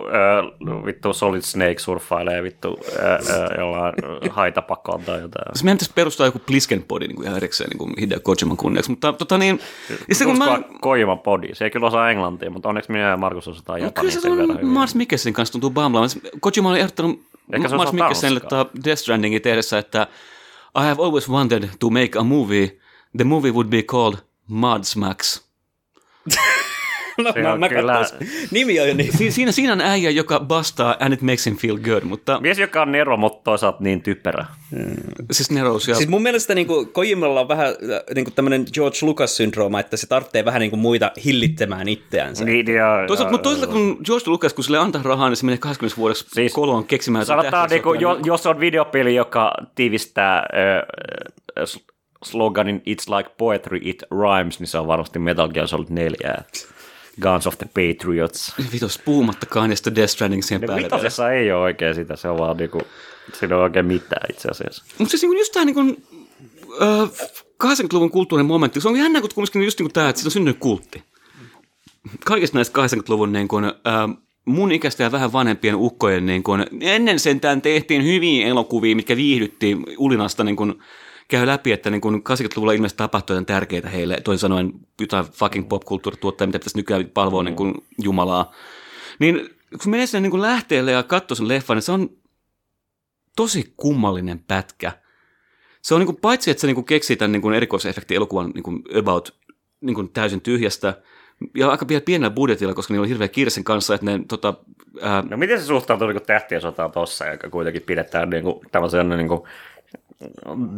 äh, vittu Solid Snake surffailee vittu äh, äh, jollain haitapakkoon tai jotain. Mä en tässä perustaa joku Pliskenpodi niin ihan erikseen niin Hideo Kojiman kunniaksi, mutta tota niin... Kojiman podi. Se ei kyllä osaa englantia, mutta onneksi minä ja Markus osataan japania. Kyllä se on Mads Mikkelsen kanssa tuntuu bamblaamaan. Kojima oli ehdottanut Mads Mikkelsenille Death Strandingin tehdessä, että I have always wanted to make a movie. The movie would be called Mads Max. No, mä, on mä kyllä... Nimi on jo niin. Si- siinä, siinä on äijä, joka bastaa and it makes him feel good, mutta... Mies, joka on nero, mutta toisaalta niin typerä. Mm. Siis nerous ja... Siis mun mielestä niin kuin, Kojimalla on vähän niin kuin tämmöinen George Lucas-syndrooma, että se tarvitsee vähän niin kuin muita hillitsemään itseänsä. Niin, ja, toisaalta, ja, mutta toisaalta kun George Lucas, kun sille antaa rahaa, niin se menee kaksikymmentä vuodeksi siis, koloon keksimään... Sanotaan, niin kuin, jo, jos on videopeli, joka tiivistää... Äh, äh, sloganin It's like poetry, it rhymes, niin se on varmasti Metal Gear Solid neljä. Guns of the Patriots. Vitos, puumattakaan ja sitten Death Stranding siihen no, päälle. Vitosessa ei ole oikein sitä, se on vaan niinku, siinä ei ole oikein mitään itse asiassa. Mutta siis niinku just tää niinku, äh, kahdeksankymmentäluvun kulttuurinen momentti, se on jännä, kun kumminkin just niinku tää, että siitä on syntynyt kultti. Kaikista näistä kahdeksankymmentäluvun niin kun, äh, mun ikäistä ja vähän vanhempien ukkojen, niin kun, ennen sentään tehtiin hyviä elokuvia, mitkä viihdyttiin ulinasta niin kun, käy läpi, että niin kun kahdeksankymmentäluvulla ilmeisesti tapahtui jotain tärkeitä heille. Toisin sanoen jotain fucking popkulttuurituotteja, mitä pitäisi nykyään palvoa niin kun Jumalaa. Niin kun menee sinne niin kun lähteelle ja katsoo sen leffan, niin se on tosi kummallinen pätkä. Se on niin kun, paitsi, että se niin kun keksii tämän niin kun erikoisefekti-elokuvan niin kun about niin kun täysin tyhjästä, ja aika pienellä budjetilla, koska niillä on hirveä kiire sen kanssa, että ne tota... Ää... No miten se suhtautuu niin tähtien sotaan tuossa, joka kuitenkin pidetään niin kun, tämmöisen... Niin kun...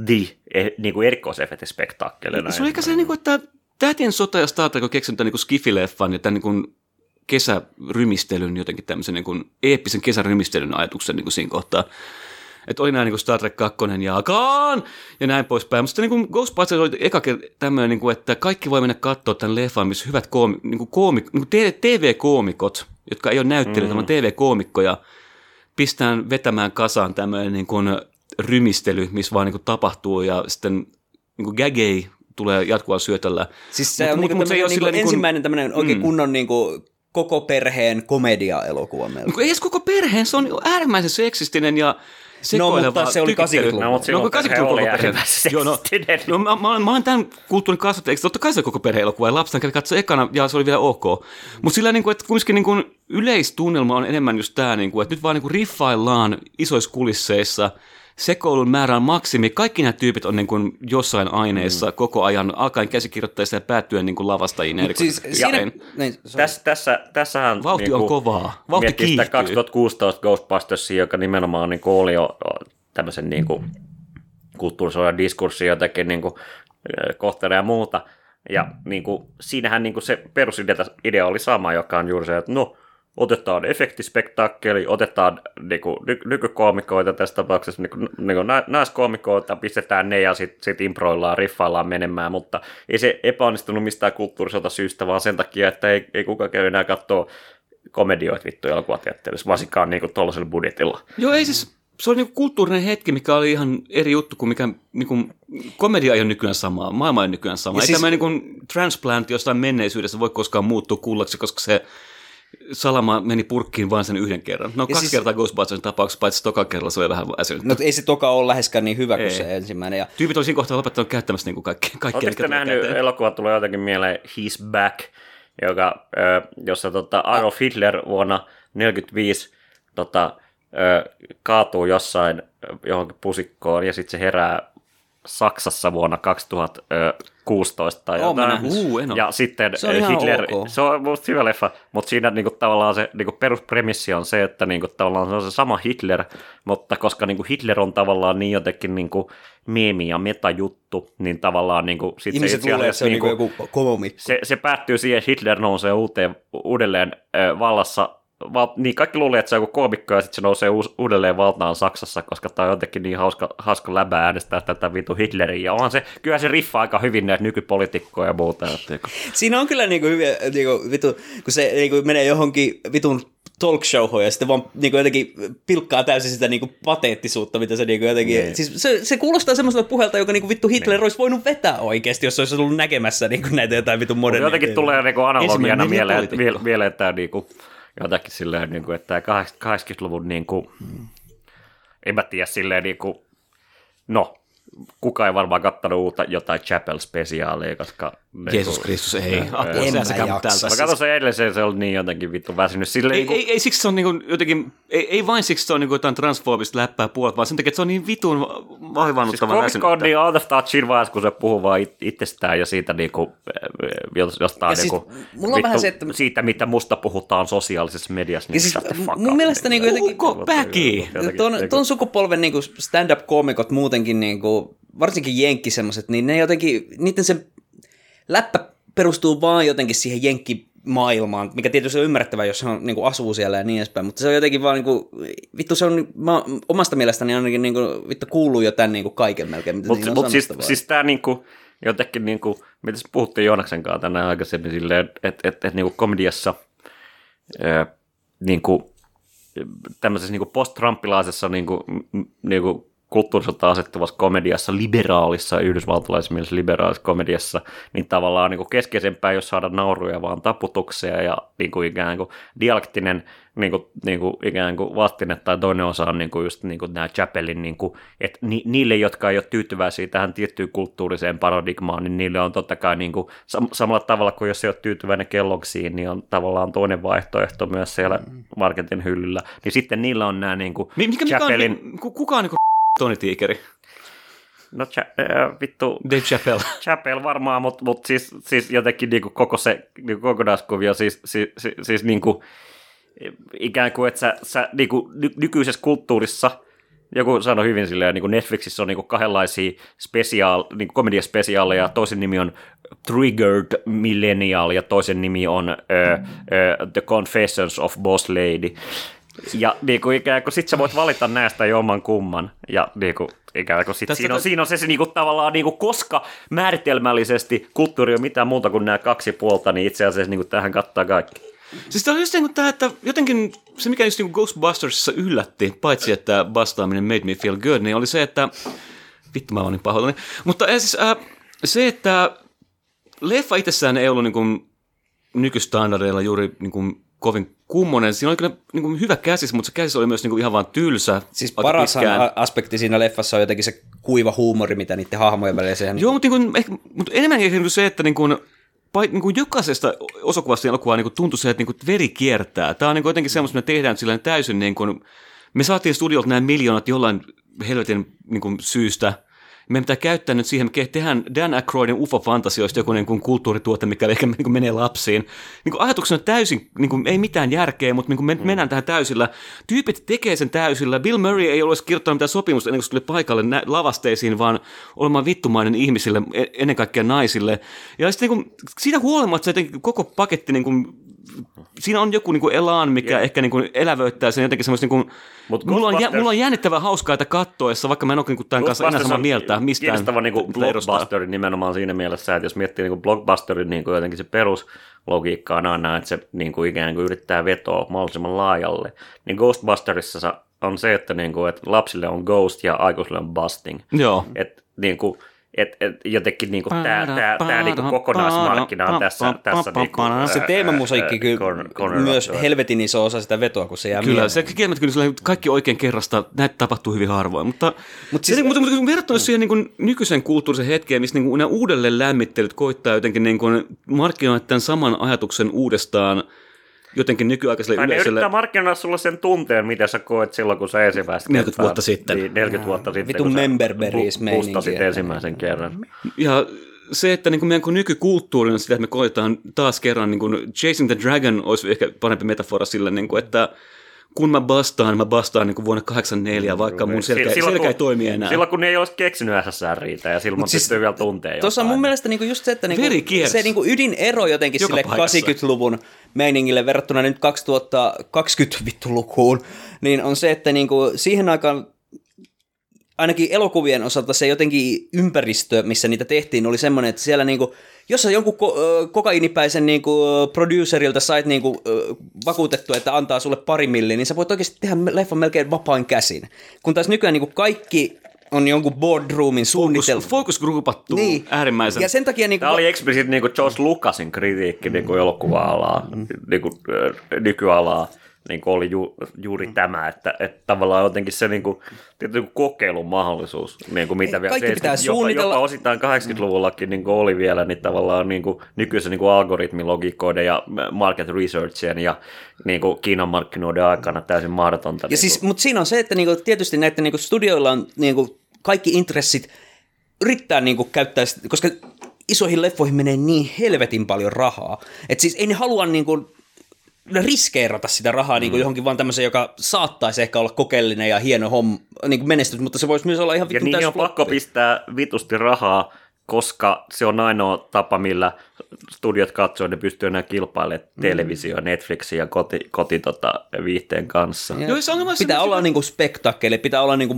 di eh, niinku erikoisefektispektaakkelina. Se on ehkä se, niinku, että Tähtien sota ja Star Trek on keksinyt niinku skifileffan ja tämän niinku kesärymistelyn, jotenkin tämmöisen niinku eeppisen kesärymistelyn ajatuksen niinku siinä kohtaa. Että oli näin niinku Star Trek kaksi ja Kaan! Ja näin poispäin. Mutta sitten niinku Ghostbusters oli eka tämmöinen, niinku, että kaikki voi mennä katsoa tämän leffan, missä hyvät koomi, niinku koomi, niinku T V-koomikot, jotka ei ole näyttelijöitä, mm. vaan T V-koomikkoja, pistään vetämään kasaan tämmöinen niinku rymistely, missä vaan niinku tapahtuu ja sitten niinku gagei tulee jatkuvaa syötöllä. Siis se mut, on mut, niinku mut, se niinku niinku... ensimmäinen tämmöinen oikein mm. kunnon niinku koko perheen komedia-elokuva meillä. Ei edes koko perheen, se on äärimmäisen seksistinen ja sekoileva. No mutta se oli kahdeksankymmentäluvun. No mutta silloin perhe oli äärimmäisen seksistinen. No, no mä, mä olen tämän kulttuurin kasvattajaksi, totta kai se koko perhe-elokuva ja lapsena kävi katsoa ekana ja se oli vielä ok. Mutta sillä niinku, että kumminkin niinku yleistunnelma on enemmän just tää, niinku, että nyt vaan niinku riffaillaan isoissa kulisseissa sekoilun määrä on maksimi. Kaikki nämä tyypit on niin kuin jossain aineessa mm. koko ajan, alkaen käsikirjoittajista ja päättyen niin kuin lavastajiin. Eri siis, siinä, niin, tässä, tässä, tässähän vauhti niin on kovaa. Vauhti kiihtyy. kaksituhattakuusitoista Ghostbustersia, joka nimenomaan niin oli jo tämmöisen niin kuin kulttuurisodan diskurssin jotakin niin kuin kohteena ja muuta. Ja niin kuin, siinähän niin kuin se perusidea oli sama, joka on juuri se, että no, otetaan efektispektaakkeli, otetaan niin kuin, ny- nykykoomikoita tässä tapauksessa, niin kuin, niin kuin na- naiskoomikoita, pistetään ne ja sitten sit improillaan, riffaillaan menemään, mutta ei se epäonnistunut mistään kulttuuriselta syystä, vaan sen takia, että ei, ei kukaan käy enää katsoa komedioita vittu elokuvateatterissa, varsinkaan niin kuin tuollaisella budjetilla. Joo, ei siis... Se oli niinku kulttuurinen hetki, mikä oli ihan eri juttu kuin mikä niinku, komedia ei ole nykyään samaa, maailma ei ole nykyään samaa. Ei siis... tämä niinku, transplant jostain menneisyydessä voi koskaan muuttua kullaksi, koska se salama meni purkkiin vain sen yhden kerran. No ja kaksi siis... kertaa Ghostbustersin tapauksessa, paitsi toka kerralla se oli vähän äsynyt. No ei se toka ole läheskään niin hyvä kuin ei. Se ensimmäinen. Ja... Tyypit oli siinä kohtaa lopettanut käyttämässä niinku kaikki, kaikkea. Oletteko nähnyt elokuva, tulee jotenkin mieleen He's Back, joka, äh, jossa tota, Adolf Hitler vuonna tuhatyhdeksänsataaneljäkymmentäviisi... Tota, kaatuu jossain johonkin pusikkoon ja sitten se herää Saksassa vuonna kaksituhattakuusitoista tai jotain. Uu, ja sitten se on Hitler, ok. Se on musta hyvä leffa, mutta siinä niinku tavallaan se niinku peruspremissi on se, että niinku tavallaan se on se sama Hitler, mutta koska niinku Hitler on tavallaan niin jotenkin niinku meemi ja metajuttu, niin tavallaan niinku sit ihmiset se, luulee, se, niinku, se on niinku joku komikko. Se, se päättyy siihen, että Hitler nousee uuteen, uudelleen äh, vallassa. Val- niin, kaikki luulee, että se on joku koomikko ja sitten se nousee uus- uudelleen valtaan Saksassa, koska tämä on jotenkin niin hauska, hauska läbää äänestää tätä vitu Hitleriä. Ja onhan se, kyllähän se riffaa aika hyvin näitä nykypolitiikkoja ja muuta. Siinä on kyllä niinku hyviä, niinku, vitu, kun se niinku menee johonkin vitun talkshowhon ja sitten vaan niinku jotenkin pilkkaa täysin sitä niinku pateettisuutta, mitä se niinku jotenkin... Nee. Siis se, se kuulostaa semmoista puhelta, joka niinku vittu Hitler nee. olisi voinut vetää oikeasti, jos se olisi ollut näkemässä niinku näitä jotain vitun modernia. Jotenkin tulee niinku analogiana mieleen, mieleen, mieleen tämä niinku... Jotakin silleen, niin kuin, että kahdeksankymmentäluvun, niin kuin, en mä tiedä, silleen, niin kuin, no, kukaan ei varmaan kattanut uutta jotain Chapel-spesiaalia, koska... Jeesus niin, Kristus, ei. Äh, Apua, en mä jaksa. Mä katson sen edelleen, se oli niin jotenkin vittu väsynyt. Silleen, ei, niin kuin, ei, ei siksi se on niin kuin, jotenkin, ei, ei vain siksi se on niin kuin, jotain transfoobista läppää puolta, vaan sen takia, että se on niin vitun vaivannuttavan väsynyt. Siis komikko on niin out of touchin vaiheessa, kun se puhuu vaan itsestään ja siitä niin kuin, jostain ja niin kuin, sit, vittu, se, että... siitä, mitä musta puhutaan sosiaalisessa mediassa. Niin siis, mun mielestä niin kuin jotenkin... Uko päki! Tuon sukupolven stand-up-koomikot muutenkin niin kuin varsinkin jenkki semmoiset, niin ne jotenkin, niiden se läppä perustuu vaan jotenkin siihen jenkkimaailmaan, mikä tietysti on ymmärrettävää, jos hän niin asuu siellä ja niin edespäin, mutta se on jotenkin vaan, niin kuin, vittu se on, mä, omasta mielestäni ainakin niin kuin, vittu kuuluu jo tämän niin kuin kaiken melkein, mitä mut, mut siis, siis tämä niin kuin, jotenkin, niin kuin, mitä puhuttiin Joonaksen kanssa tänään aikaisemmin silleen, että et, et, et, niin komediassa äh, niin kuin, tämmöisessä niin kuin post-trumpilaisessa niin kuin, niin kuin, kulttuurisota asettuvassa komediassa, liberaalissa, yhdysvaltalaisessa mielessä liberaalisessa komediassa, niin tavallaan niin kuin keskeisempää, jos saada nauruja, vaan taputuksia ja niin kuin ikään kuin dialektinen niin kuin, niin kuin, ikään kuin vastine tai toinen osa on niin kuin just niin kuin nämä Chapelin, niin kuin, että ni, niille, jotka ei ole tyytyväisiä tähän tiettyyn kulttuuriseen paradigmaan, niin niille on totta kai niin kuin, sam- samalla tavalla kuin jos ei ole tyytyväinen Kelloggsiin, niin on tavallaan toinen vaihtoehto myös siellä marketin hyllyllä. Niin sitten niillä on nämä niin kuin mikä, Chapelin... Mikä on, kuka on niin kuin Toni Tiikeri. No cha, äh, vittu. Dave Chappelle. Chappelle varmaan, mutta mut siis, siis jotenkin niinku koko se niinku kokonaiskuvio, siis, siis, siis, siis niinku, ikään kuin, että sä, sä niinku, ny, nykyisessä kulttuurissa, joku sanoi hyvin silleen, niinku Netflixissä on niinku kahdenlaisia spesiaal, niinku komediaspesiaaleja, toisen nimi on Triggered Millennial ja toisen nimi on uh, uh, The Confessions of Boss Lady. Ja niinku ikään kuin sit sä voit valita näistä jomman kumman ja niinku ikään kuin sit siinä on, siinä on se, se niinku tavallaan niinku koska määritelmällisesti kulttuuri on mitään muuta kuin nämä kaksi puolta, niin itse asiassa niinku tähän kattaa kaikki. Siis tämä on just niinku tää, että jotenkin se mikä just niinku Ghostbustersissa yllätti, paitsi että vastaaminen made me feel good, niin oli se, että vittu mä oon niin pahoillani, mutta siis äh, se, että leffa itsessään ei ollut niinku nykystandardeilla juuri niinku kovin kummonen. Siinä oli kyllä niin kuin hyvä käsis, mutta se käsis oli myös niin kuin ihan vaan tylsä. Siis paras aspekti siinä leffassa on jotenkin se kuiva huumori, mitä niiden hahmojen välillä sehän... Joo, mutta, niin kuin, ehkä, mutta enemmän ehkä se, että niin kuin, niin kuin jokaisesta osakuvasta elokuvaa niin kuin tuntui se, että niin kuin veri kiertää. Tämä on niin kuin jotenkin semmoista, me tehdään sillä täysin niin kuin... Me saatiin studiolta nämä miljoonat jollain helvetin niin kuin, syystä. Meidän pitää käyttää nyt siihen, että tehdään Dan Aykroydin U F O-fantasioista joku niin kuin, kulttuurituote, mikä ehkä niin kuin, menee lapsiin. Niin kuin, ajatuksena täysin, niin kuin, ei mitään järkeä, mutta niin kuin, me mm. mennään tähän täysillä. Tyypit tekee sen täysillä. Bill Murray ei ole kirjoittanut mitään sopimusta ennen kuin se tuli paikalle nä- lavasteisiin, vaan olemaan vittumainen ihmisille, ennen kaikkea naisille. Ja sitten niin kuin, siitä huolimatta jotenkin koko paketti... Niin kuin, siinä on joku niinku elan, mikä yeah. ehkä niinku elävöittää sen jotenkin semmoista niinku... Mulla on, jä, mulla on jännittävää hauskaa, että kattoessa, vaikka mä en ole niinku tämän kanssa enää samaa mieltä mistään. Kiinnostava niinku blockbusteri nimenomaan siinä mielessä, että jos miettii niinku blockbusterin niinku jotenkin se peruslogiikka on aina, että se niinku ikään kuin yrittää vetoa mahdollisimman laajalle, niin Ghostbusterissa on se, että, niinku, että lapsille on ghost ja aikuisille on busting. Joo. Että niinku... Et, et, jotenkin niinku tää tää tää niinku kokonaismarkkina on tässä tässä niinku se teemamusiikki kyllä myös helvetin iso osa sitä vetoa kun se jää kyllä mieleen. Se kielmet kyllä kaikki oikein kerrasta näitä tapahtuu hyvin harvoin mutta mut siis, mutta mutta verrattuna siihen niinku nykyisen kulttuurisen hetkeen missä niinku nämä uudelleen lämmittelyt koittaa jotenkin niinku markkinoida tämän saman ajatuksen uudestaan jotenkin nykyaikaiselle yleisölle. Ne yrittää markkinoida sulla sen tunteen, mitä sä koet silloin, kun sä ensimmäistä neljäkymmentä vuotta sitten. Niin, neljäkymmentä vuotta sitten, vitun kun sä pustasit ensimmäisen kerran. Ja se, että niin kuin meidän nykykulttuurina sitä, että me koetaan taas kerran, niin kuin Chasing the Dragon olisi ehkä parempi metafora sillä, niin kuin, että kun mä bastaan, mä bastaan niin kuin vuonna kahdeksankymmentäneljä, vaikka mun selkä, silloin, selkä ei kun, toimi enää. Silloin kun ne ei olisi keksinyt S S R-riitä ja silloin siis, pystyy vielä tunteja jotain. Tuossa mun mielestä niin kuin just se, että niin kuin, se niin kuin ydinero jotenkin joka sille paikassa. kahdeksankymmentäluvun meiningille verrattuna nyt kaksituhattakaksikymmentälukuun, niin on se, että niin kuin siihen aikaan ainakin elokuvien osalta se jotenkin ympäristö, missä niitä tehtiin, oli semmoinen, että siellä niinku, jos sä jonkun ko- kokaiinipäisen niinku producerilta sait niinku vakuutettua, että antaa sulle pari milliä, niin sä voit oikeasti tehdä leffan melkein vapaan käsin. Kun taas nykyään niinku kaikki on jonkun boardroomin suunnitelma. Focus groupattuu niin. Äärimmäisen. Ja sen takia niinku tämä oli explicit niinku George Lucasin kritiikki niinku elokuva-alaa, mm. niinku nykyalaa. Niin kuin oli ju, juuri mm. tämä, että, että tavallaan jotenkin se niin kuin, tietysti kokeilun mahdollisuus, niin kuin mitä vielä seitsemänkymmentä, jopa, jopa osittain kahdeksankymmentäluvullakin niin kuin oli vielä, niin tavallaan niin kuin, nykyisen niin kuin algoritmilogiikoiden ja market researchien ja niin kuin Kiinan markkinoiden aikana täysin mahdotonta. Ja niin siis, mutta siinä on se, että niin kuin, tietysti näiden niin kuin studioilla on niin kuin, kaikki intressit yrittää niin kuin, käyttää, koska isoihin leffoihin menee niin helvetin paljon rahaa, että siis ei ne halua niin kuin, riskeerata sitä rahaa mm. niin kuin johonkin vaan tämmöiseen, joka saattaisi ehkä olla kokeellinen ja hieno homma, niin kuin menestys, mutta se voisi myös olla ihan vitun täysi. Ja niin on pakko pistää vitusti rahaa, koska se on ainoa tapa, millä studiot katsoo, ne pystyy enää kilpailemaan mm. televisioon, Netflixiin ja koti, koti tota, viihteen kanssa. Ja pitää semmoisia... olla niinku spektakkeille, pitää olla niinku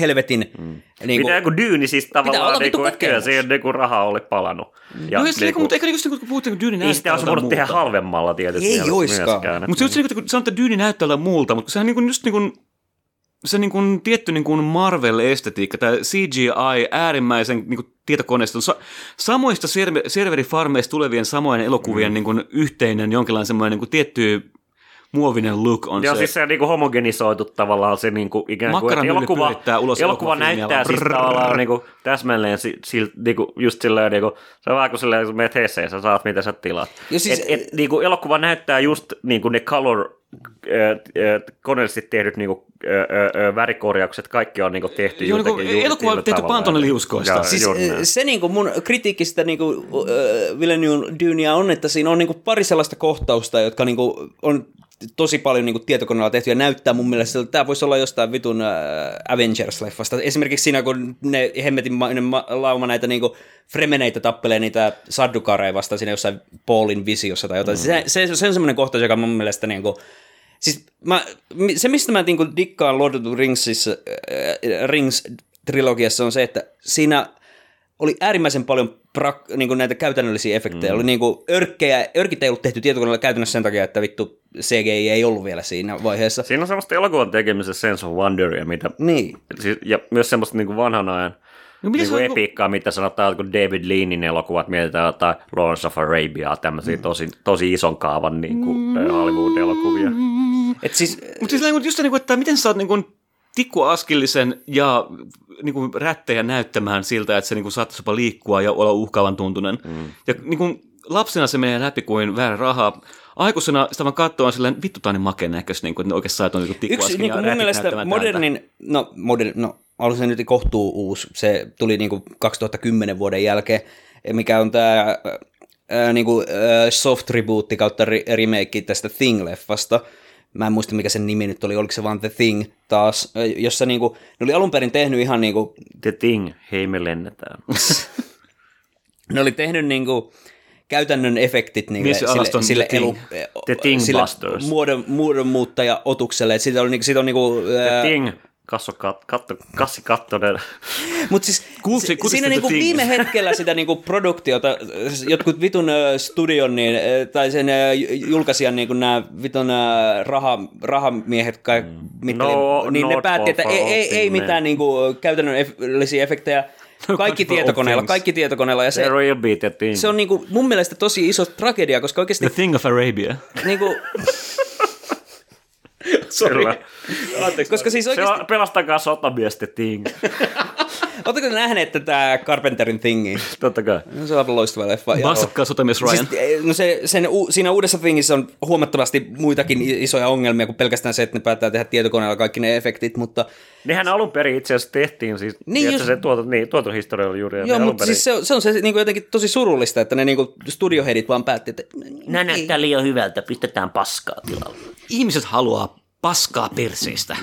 helvetin... Mm. Niinku... Pitää joku dyyni siis tavallaan, niinku, ehkä se ei ole niinku rahaa ole palannut. Ja no niinku... Niinku, mutta eikä niinku, kun puhutte, kun dyyni näyttää ei sitä olisi voinut tehdä halvemmalla tietysti. Ei oiskaan. Mutta se on kun sanotaan, että dyyni näyttää muulta, mutta sehän niinku just niinku... Se niin kuin tietty niin kuin Marvel-estetiikka, tämä C G I, äärimmäisen niin kuin tietokoneiston, sa- samoista server- serverifarmeista tulevien samojen elokuvien mm. niin kuin yhteinen jonkinlainen semmoinen niin kuin tietty muovinen look on ja se. Siis se niin kuin homogenisoitu tavallaan se niin kuin ikään kuin, että elokuva, elokuva näyttää siis tavallaan niin kuin täsmälleen sil, niin kuin just silleen, niin kuin, se on vaan kuin silleen, kun menet Hesseen, sä saat mitä sä tilaat. Siis, et, et, niin kuin elokuva näyttää just niin kuin ne color koneellisesti tehdyt niinku värikorjaukset, kaikki on niinku tehty joo, jotenkin juuri elokuva on tehty pantoneliuskoista. Siis, se niinku mun kritiikki sitä niinku Villeneuven Dynea on, että siinä on niinku pari sellaista kohtausta, jotka niinku on tosi paljon niinku tietokoneella tehty ja näyttää mun mielestä, että tämä voisi olla jostain vitun Avengers-leffasta. Esimerkiksi siinä, kun ne hemmetin ma- ne ma- lauma näitä niinku fremeneitä tappelee niitä saddukareja vastaan siinä jossain Paulin visiossa tai jotain. Mm. Se, se, se on semmoinen kohtaus, joka mun mielestä niinku siis mä, se, mistä mä niinku dikkaan Lord of the Ringsissa, äh, Rings-trilogiassa on se, että siinä oli äärimmäisen paljon pra, niinku näitä käytännöllisiä efektejä. Mm. Oli niinku örkkejä, örkit ei ollut tehty tietokoneella käytännössä sen takia, että vittu C G I ei ollut vielä siinä vaiheessa. Siinä on semmoista elokuvan tekemisessä sense of wonderia, mitä, niin. Ja myös semmoista niinku vanhan ajan no, niin kuin epiikkaa, mitä sanotaan, kun David Leanin elokuvat mietitään tai Lawrence of Arabia, tämmöisiä mm. tosi, tosi ison kaavan niin kuin Hollywood-elokuvia. Et siis, mutta siis just niin kuin, että miten saat niin kuin tikkuaskillisen ja niin kuin rättejä näyttämään siltä, että se niin kuin saattaisi jopa liikkua ja olla uhkaavan tuntunen. Mm. Ja niin kuin lapsena se menee läpi kuin väärä rahaa. aikuisena sitä vaan katsoa silleen, vittu tämä on niin makea näkös, niin että ne oikeasti saa tuon niin tikkuaskin niin ja rätit näyttämään modernin, no, modern, no on se nyt kohtuu uusi, se tuli niin kuin kaksituhattakymmenen vuoden jälkeen, mikä on tämä äh, niin kuin, äh, soft rebootti kautta remake tästä Thing-leffasta. Mä en muista, mikä sen nimi nyt oli, oliko se vaan The Thing taas, jossa niinku, ne oli alun perin tehnyt ihan niinku... The Thing, hei me lennetään. Ne oli tehnyt niinku käytännön efektit niille, sille, sille, elu, sille muodon, muodonmuuttaja-otukselle, että siitä, niinku, siitä on niinku... The ää... Thing, Kasso kat, katto, kassi kattonen. Mutta siis Kultsi, siinä niinku viime hetkellä sitä niinku produktiota, jotkut vitun studion niin, tai sen julkaisijan niinku nämä vitun raha, rahamiehet, kai, mit, no, niin ne päätti, että ei, ei, ei mitään niinku käytännöllisiä efektejä. Kaikki tietokoneella, kaikki tietokoneella. Ja se, se on niinku mun mielestä tosi iso tragedia, koska oikeasti... The Thing of Arabia. Niinku... Sorry. Anteeksi, koska siis oikeasti... on, pelastakaa sotamiesten Thing. Oletteko nähneet tätä Carpenterin Thingiä? Totta kai. No, se on loistava leffa. Vastatkaa sotamies Ryan. Siis, no se, sen, siinä uudessa Thingissä on huomattavasti muitakin isoja ongelmia kuin pelkästään se, että ne päättää tehdä tietokoneella kaikki ne efektit, mutta... Nehän alun perin itse asiassa tehtiin, siis niin, jos... se tuotu, niin, tuotohistoria oli juuri. Joo, mutta siis se on se, on se niin kuin jotenkin tosi surullista, että ne niin studioheadit vaan päätti, että... Nää näyttää liian hyvältä, pistetään paskaa tilalle. Ihmiset haluaa... paskaa perseistä.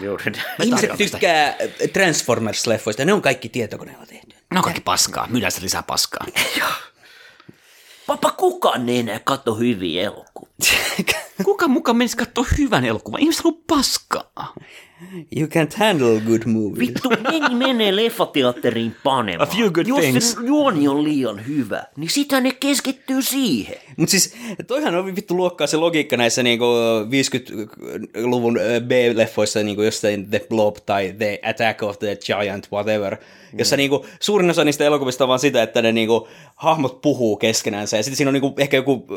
Ihmiset tykkää Transformers-leffoista, ne on kaikki tietokoneella tehty. Ne on kaikki paskaa, myydään sitä lisää paskaa. Papa, kukaan ei enää katso hyviä elokuvia. Kuka mukaan menisi katsoa hyvän elokuvan? Ihmiset haluaa paskaa. You can't handle good movies. Vittu, jengi menee leffateatteriin panemaan. A few good Jos things. Jos juoni on liian hyvä, niin sitä ne keskittyy siihen. Mutta siis toihan on vittu luokkaa se logiikka näissä niinku viidenkymmenenluvun B-leffoissa, niinku jostain The Blob tai The Attack of the Giant, whatever, jossa mm. niinku suurin osa niistä elokuvista on vaan sitä, että ne niinku hahmot puhuu keskenänsä, ja sitten siinä on niinku ehkä joku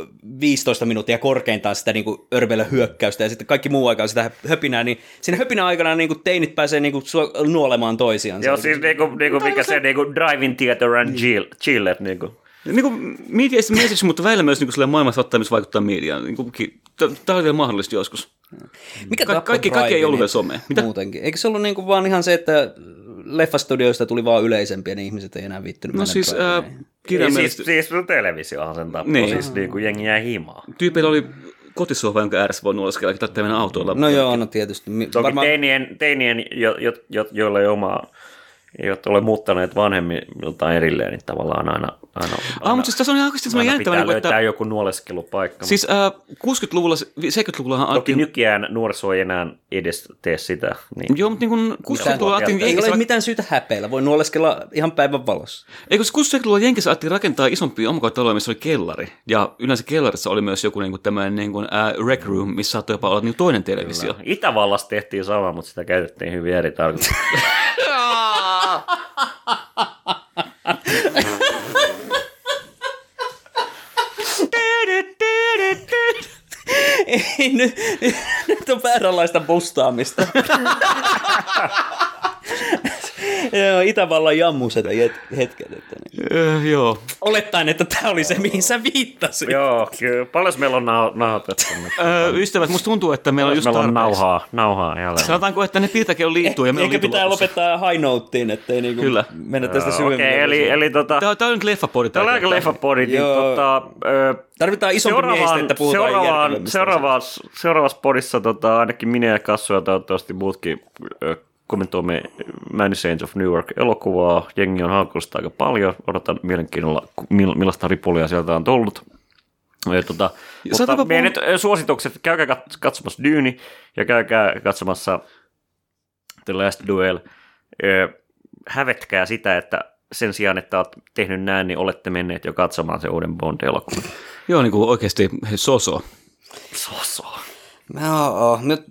viisitoista minuuttia korkeintaan sitä niinku örveillä hyökkäystä, ja sitten kaikki muu aikaa sitä höpinää, niin siinä höpinä aikana niinku teinit pääsee niinku nuolemaan toisiaan. Joo, siis niinku, niinku mikä se niinku drive-in theater and chill, chillet niinku. Niinku media is message, mutta välillä myös niinku silleen maailmassa ottaa, missä vaikuttaa mediaan. Niinku, tämä on vielä mahdollista joskus. Mikä Ka- kaikki, kaikki ei ollut vielä somea. Mitä? Muutenkin. Eikö se ollut niinku vaan ihan se, että leffastudioista tuli vaan yleisempiä, niin ihmiset ei enää viittynyt. No siis, äh, kirjaimellisesti... Siis, siis televisiohan sen tappoi, niin. Siis niinku jengi jää himaa. Tyypeillä oli... kotisohva, jonka ääressä voi nuoleskella, eikä tarvitse mennä autoilla. No joo, no tietysti. Toki varmaan... teinien, teinien jo, jo, jo, joilla ei omaa, eivät ole muuttaneet vanhemmilta erilleen, niin tavallaan aina, aina, ah, aina, siis tässä on aina pitää niin, löytää että... joku nuoleskelupaikka. Siis äh, kuusikymmentäluvulla, seitsemänkymmentäluvullahan... Toki altiin... nykyään nuoriso ei enää edes tee sitä. Niin... Joo, mutta niin kuusikymmentäluvulla... Altiin... Ei ole mitään syytä häpeillä, voi nuoleskella ihan päivän valossa. Eikö siis kuusikymmentäluvulla Jenkissä alettiin rakentaa isompia omakotitaloja, missä oli kellari. Ja yleensä kellarissa oli myös joku niin tämmöinen niin äh, rec room, missä saattoi jopa olla niin toinen televisio. Kyllä. Itävallassa tehtiin sama, mutta sitä käytettiin hyvin eri tarkoitus. Ei, nyt, nyt on vääränlaista bustaamista. Joo, Itävallan jammuset hetket. Että niin. Öö, joo. Olettaen, että tämä oli se, mihin sä viittasit. Joo, kyllä. Paljon meillä on nauhoitettu. Öö, ystävät, musta tuntuu, että meillä on just tarpeeksi. Meillä on nauhaa, nauhaa jälleen. Sanotaanko, että ne piirtäkin on liittua ja meillä on liittu lopussa. Ehkä pitää lopettaa high noteen, ettei niinku kyllä. mennä tästä syvemmin. Okei, okay, eli, eli tota... Tää, tää on nyt leffapodi. Tää on leffapodi, niin tota... Öö, tarvitaan isompi miehistä, että puhutaan järjestelmistä. Seuraavassa seuraavas podissa tota, ainakin minä ja Kassu ja toivottavasti muutkin... Öö, kommentoimme Man in Chains of New York-elokuvaa. Jengi on hankalusta aika paljon. Odotan mielenkiinnolla, millaista ripulia sieltä on tullut. Ja tuota, mutta meidän puhun... suositukset, käykää katsomassa Dune ja käykää katsomassa The Last Duel. Hävetkää sitä, että sen sijaan, että olet tehnyt näin, niin olette menneet jo katsomaan se uuden Bond-elokuvan. Joo, niin kuin oikeasti soso. Soso. No, nyt...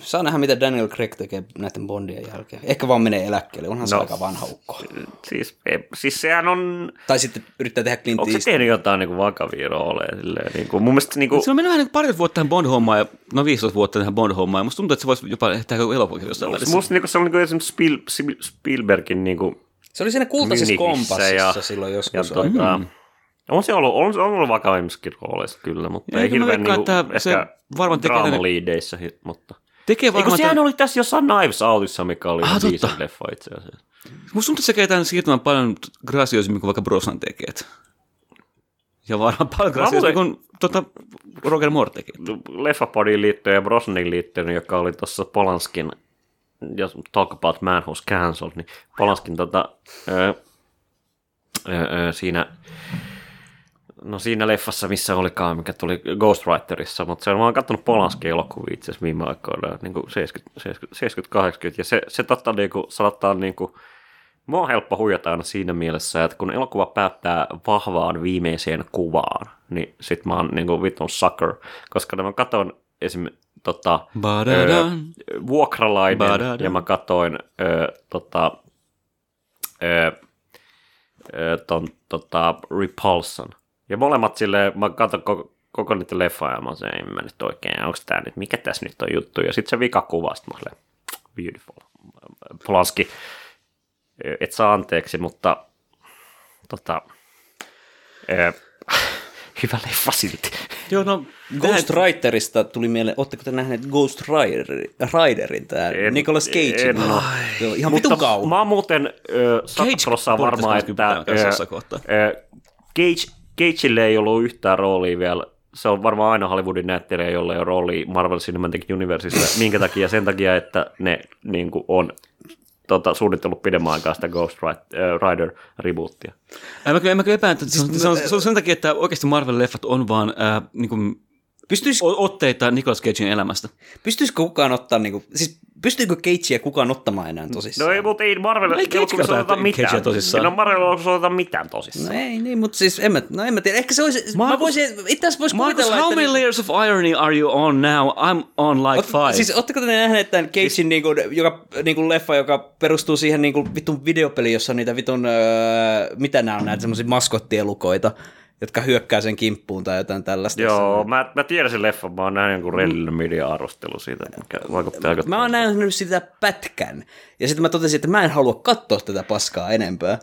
Saa nähdä, mitä Daniel Craig tekee näiden Bondien jälkeen. Ehkä vaan menee eläkkeelle, onhan se no, aika vanha ukko. Siis, siis sehän on... Tai sitten yrittää tehdä Clint Eastwood. Onko se tehnyt jotain niin kuin vakavia rooleja? Silleen, niin kuin, mun mielestä, niin kuin... Se on mennyt vähän niin pari vuotta tähän Bond-hommaan, ja, no viisitoista vuotta tähän Bond-hommaan, ja musta tuntuu, että se voisi jopa tehdä elokuvia jossain välissä. Musta niin se on niin kuin esimerkiksi Spiel, Spielbergin... Niin kuin se oli siinä kultaisessa kompassissa ja, silloin joskus ja, aikaa. Mm. On se ollut, on, on ollut vakavimmissa rooleissa kyllä, mutta ja ei hirveän niinku, ehkä draamaliideissä. Mutta... Eikö sehän oli tässä jossain Knives Outissa, mikä oli ah, viisi leffa itse asiassa. Musta tuntuu, että se käytetään siirtymään paljon gracioisemmin kuin vaikka Brosnan tekee. Ja varmaan paljon gracioisemmin kuin tuota, Roger Moore tekee. Leffapodiin liittyen ja Brosnanin liittyen, joka oli tuossa Polanskin, ja Talk About Man Who's Cancelled, niin Polanskin tota, öö, öö, siinä... No siinä leffassa missä olikaan, mikä tuli Ghost Riderissa, mutta se on, mä oon kattonut Polanskin elokuvia itse asiassa viime aikoina, niin kuin seitsemänkymmentä kahdeksankymmentä, ja se, se totta niin kuin sanotaan niin kuin, mä oon helppo huijata aina siinä mielessä, että kun elokuva päättää vahvaan viimeiseen kuvaan, niin sit mä oon niin kuin vitun sucker, koska mä katon esimerkiksi tota, ö, Vuokralainen, Ba-da-da. Ja mä katoin ö, tota, ö, ton, tota, Repulsion. Ja molemmat silleen, mä katson koko, koko niitä leffaa ja mä oon silleen, en mä nyt oikein, onks tää nyt, mikä tässä nyt on juttu. Ja sit se vika kuvaa, sit mä olen, beautiful, Polanski, et saa anteeksi, mutta tota, äh, hyvä leffa silti. Joo, no Ghost Riderista tuli mieleen, ootteko te nähneet Ghost Rider, Riderin, tää en, Nicolas Cage? En, no, joo, ihan vitun kauan. Mä oon muuten äh, Sakrossa varmaan, että äh, äh, Cage... Cageille ei ollut yhtään roolia vielä. Se on varmaan aina Hollywoodin näyttelijä, jolla ei ole roolia Marvel Cinematic Universeissa. Minkä takia? Sen takia, että ne niin kuin on tota, suunnitellut pidemmän aikaa sitä Ghost Rider-rebootia. Äh, en mä kyllä epään, siis, se, on, se on sen takia, että oikeasti Marvel-leffat on vaan äh, niin kuin, pystyis... otteita Nicolas Cagein elämästä. Pystyisikö kukaan ottaa... Niin kuin, siis... Pystyykö Cagea kukaan ottamaan enää tosissaan? No ei, mutta ei Marvelilla oteta mitään tosissaan. No Marvelilla oteta mitään tosissaan. No ei, niin, mutta siis en mä, no en mä tiedä. Ehkä se olisi, Marcus, mä voisin, itse asiassa voisi Marcus, kuvitella, how many layers of irony are you on now? I'm on like ot, five. Siis ootteko te nähneet tämän Cagein siis, niinku, joka, niinku leffa, joka perustuu siihen niinku vitun videopeliin, jossa on niitä vitun, öö, mitä nämä on näitä semmoisia maskottielukoita, jotka hyökkää sen kimppuun tai jotain tällaista. Joo, mä, mä tiedän sen leffan, mä oon nähnyt jonkun Reddit media-arvostelu siitä, mikä vaikuttaa aika... Mä oon nähnyt sitä pätkän, ja sitten mä totesin, että mä en halua katsoa tätä paskaa enempää.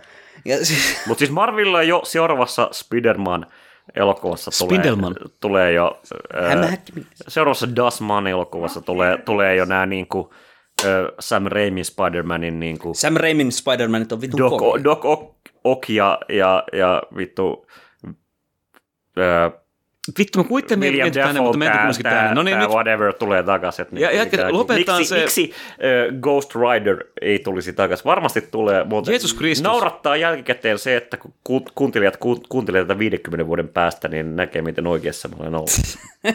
Siis... Mutta siis Marvelilla jo seuraavassa Spider-Man-elokuvassa Spiderman. tulee, tulee jo... Äh, seuraavassa Dasman-elokuvassa tulee, tulee jo nämä niinku... Sam Raimin Spider-Manin niinku... Sam Raimin Spider-Manit on vittu kovia. Doc Ock ok ja, ja, ja vittu... Öö, vittu, mä kuitenkin mietin tänne, mutta mietin kumminkin tänne. No niin, nyt. Whatever tulee takaisin. Niin, ja jatketaan, lopetetaan miksi, se. Miksi uh, Ghost Rider ei tulisi takaisin? Varmasti tulee, mutta Jeesus Kristus. Naurattaa jälkikäteen se, että kun kuuntelijat kuuntelevat tätä viidenkymmenen vuoden päästä, niin näkee, miten oikeassa mä olen ollut. mä,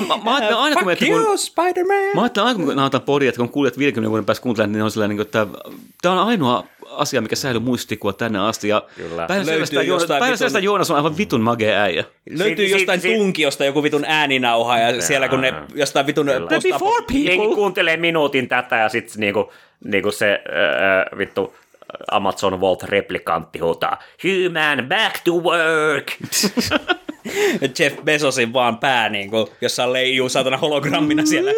mä, mä ajattelen aina, kun mietin, kun... Fuck you, Spider-Man! Mä ajattelen aina, kun nautan podia, että kun kuulijat viidenkymmenen vuoden päästä kuuntelevat, niin on sellainen, että tämä on ainoa... asia, mikä säilyy muistikua tänne asti. Päivästä Joonas on aivan vitun magea äijä. Löytyy jostain tunkiosta joku vitun ääninauha ja siellä kun ne jostain vitun... Jengi kuuntelee minuutin tätä ja sitten niinku, niinku se äh, vittu Amazon Vault-replikantti huutaa Human back to work! Jeff Bezosin vaan pää, niinku, jossa leijuu saatana hologrammina siellä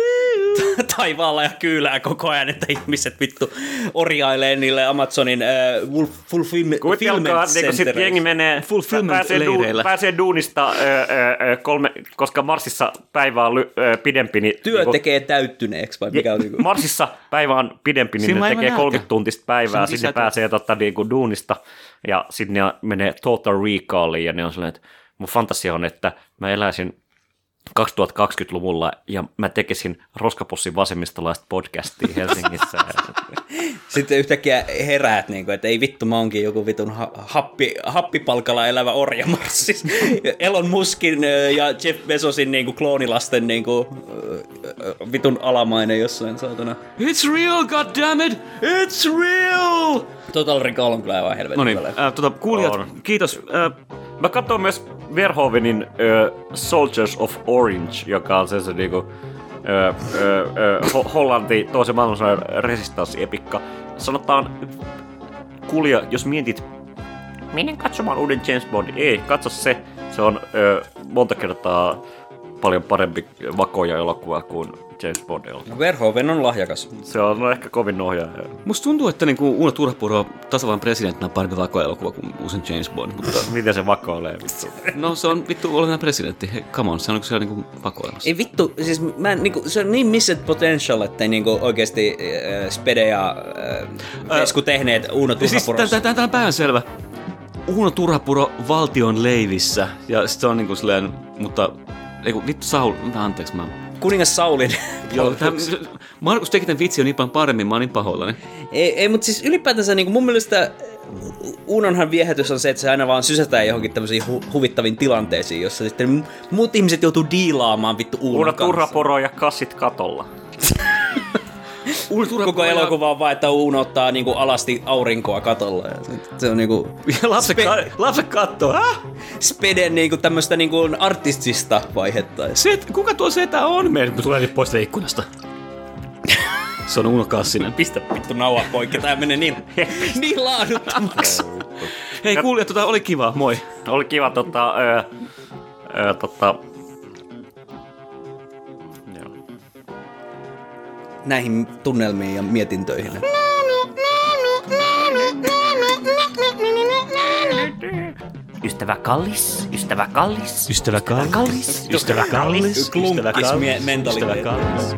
taivaalla ja kyylää koko ajan, että ihmiset vittu orjailee niille Amazonin uh, Wolf, Fulfillment Centereissä. Sitten jengi menee, pääsee, du, pääsee duunista, ö, ö, kolme, koska Marsissa päivä on ly, ö, pidempi. Niin, työ niin, tekee täyttyneeksi vai mikä on? Niin, Marsissa päivä on pidempi, niin ne tekee kolmekymmentä tuntista päivää, sitten pääsee totta, niin kuin duunista ja sitten ne menee Total Recalliin ja ne on sellainen, että mun fantasia on, että mä eläisin kaksituhattakaksikymmentäluvulla ja mä tekisin roskapossin vasemmistolaista podcastia Helsingissä. Sitten yhtäkkiä heräät, niin kuin, että ei vittu, mä onkin joku vitun happi, happipalkalla elävä orjamarsis. Elon Muskin ja Jeff Bezosin niin kuin kloonilasten niin kuin, vitun alamainen jossain saatana. It's real, goddammit! It's real! Total Recall on kyllä aivan helvetin. No niin, äh, tuota, kuulijat, on. Kiitos. Äh, Mä katsoin myös Verhoevenin uh, Soldiers of Orange, joka on se se niinku uh, uh, uh, Hollanti toisen maailmansodan resistanssiepikka. Sanotaan, kulja, jos mietit, menen katsomaan uuden James Bond, ei, katso se. Se on uh, monta kertaa paljon parempi vakoja elokuva kuin James Bond-elokuva. Verhoeven on lahjakas. Se on ehkä kovin ohjaaja. Musta tuntuu, että niinku Uno Turhapuro tasavallan presidenttinä on parempi vakoelokuva kuin usein James Bond. Mutta... Miten se vakoilee? No se on vittu olevina presidentti. Hei, come on, se on siellä niinku vakoilemassa. Ei vittu, siis mä, niinku, se on niin missed potential, että niinku oikeasti äh, Spede ja äh, Esku tehneet Uno Turhapurossa. Siis tämä on päivänselvä. Uno Turhapuro valtion leivissä, ja sit se on niinku silleen, mutta eiku, vittu Saul, anteeksi mä... Kuningas Saulin. Joo, tämän, Markus teki tämän vitsi jo niin paljon paremmin, mä oon niin pahoillani. Ei, ei mutta siis ylipäätänsä niinku mun mielestä Unonhan viehätys on se, että se aina vaan sysätään johonkin tämmöisiin hu- huvittaviin tilanteisiin, jossa sitten muut ihmiset joutuu diilaamaan vittu Unon Uno kanssa. Uno Turhapuro ja kassit katolla. Koko elokuva on vaan, että Uno ottaa niinku alasti aurinkoa katolla. Ja se on niinku... Lapset spe... ka- kattoo, häh? Speden niinku tämmöstä niinku artistista vaihetta. Se, kuka tuo setä on? Me tulee nyt pois ikkunasta. Se on Uno Kassinen. Pistä vittu nauha poikki, tää menee niin, niin laaduttomaksi. Hei kuulija, tota, oli kiva, moi. Oli kiva, tota... Öö, öö, tota... näihin tunnelmiin ja mietintöihin. Ystävä kallis, ystävä kallis, ystävä kallis, ystävä kallis, ystävä kallis,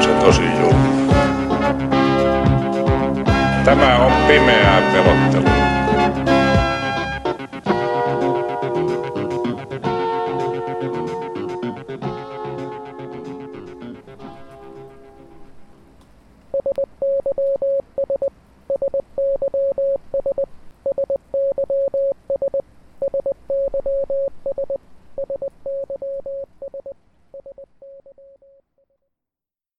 se tosi juu. Tämä on pimeää pelottelua.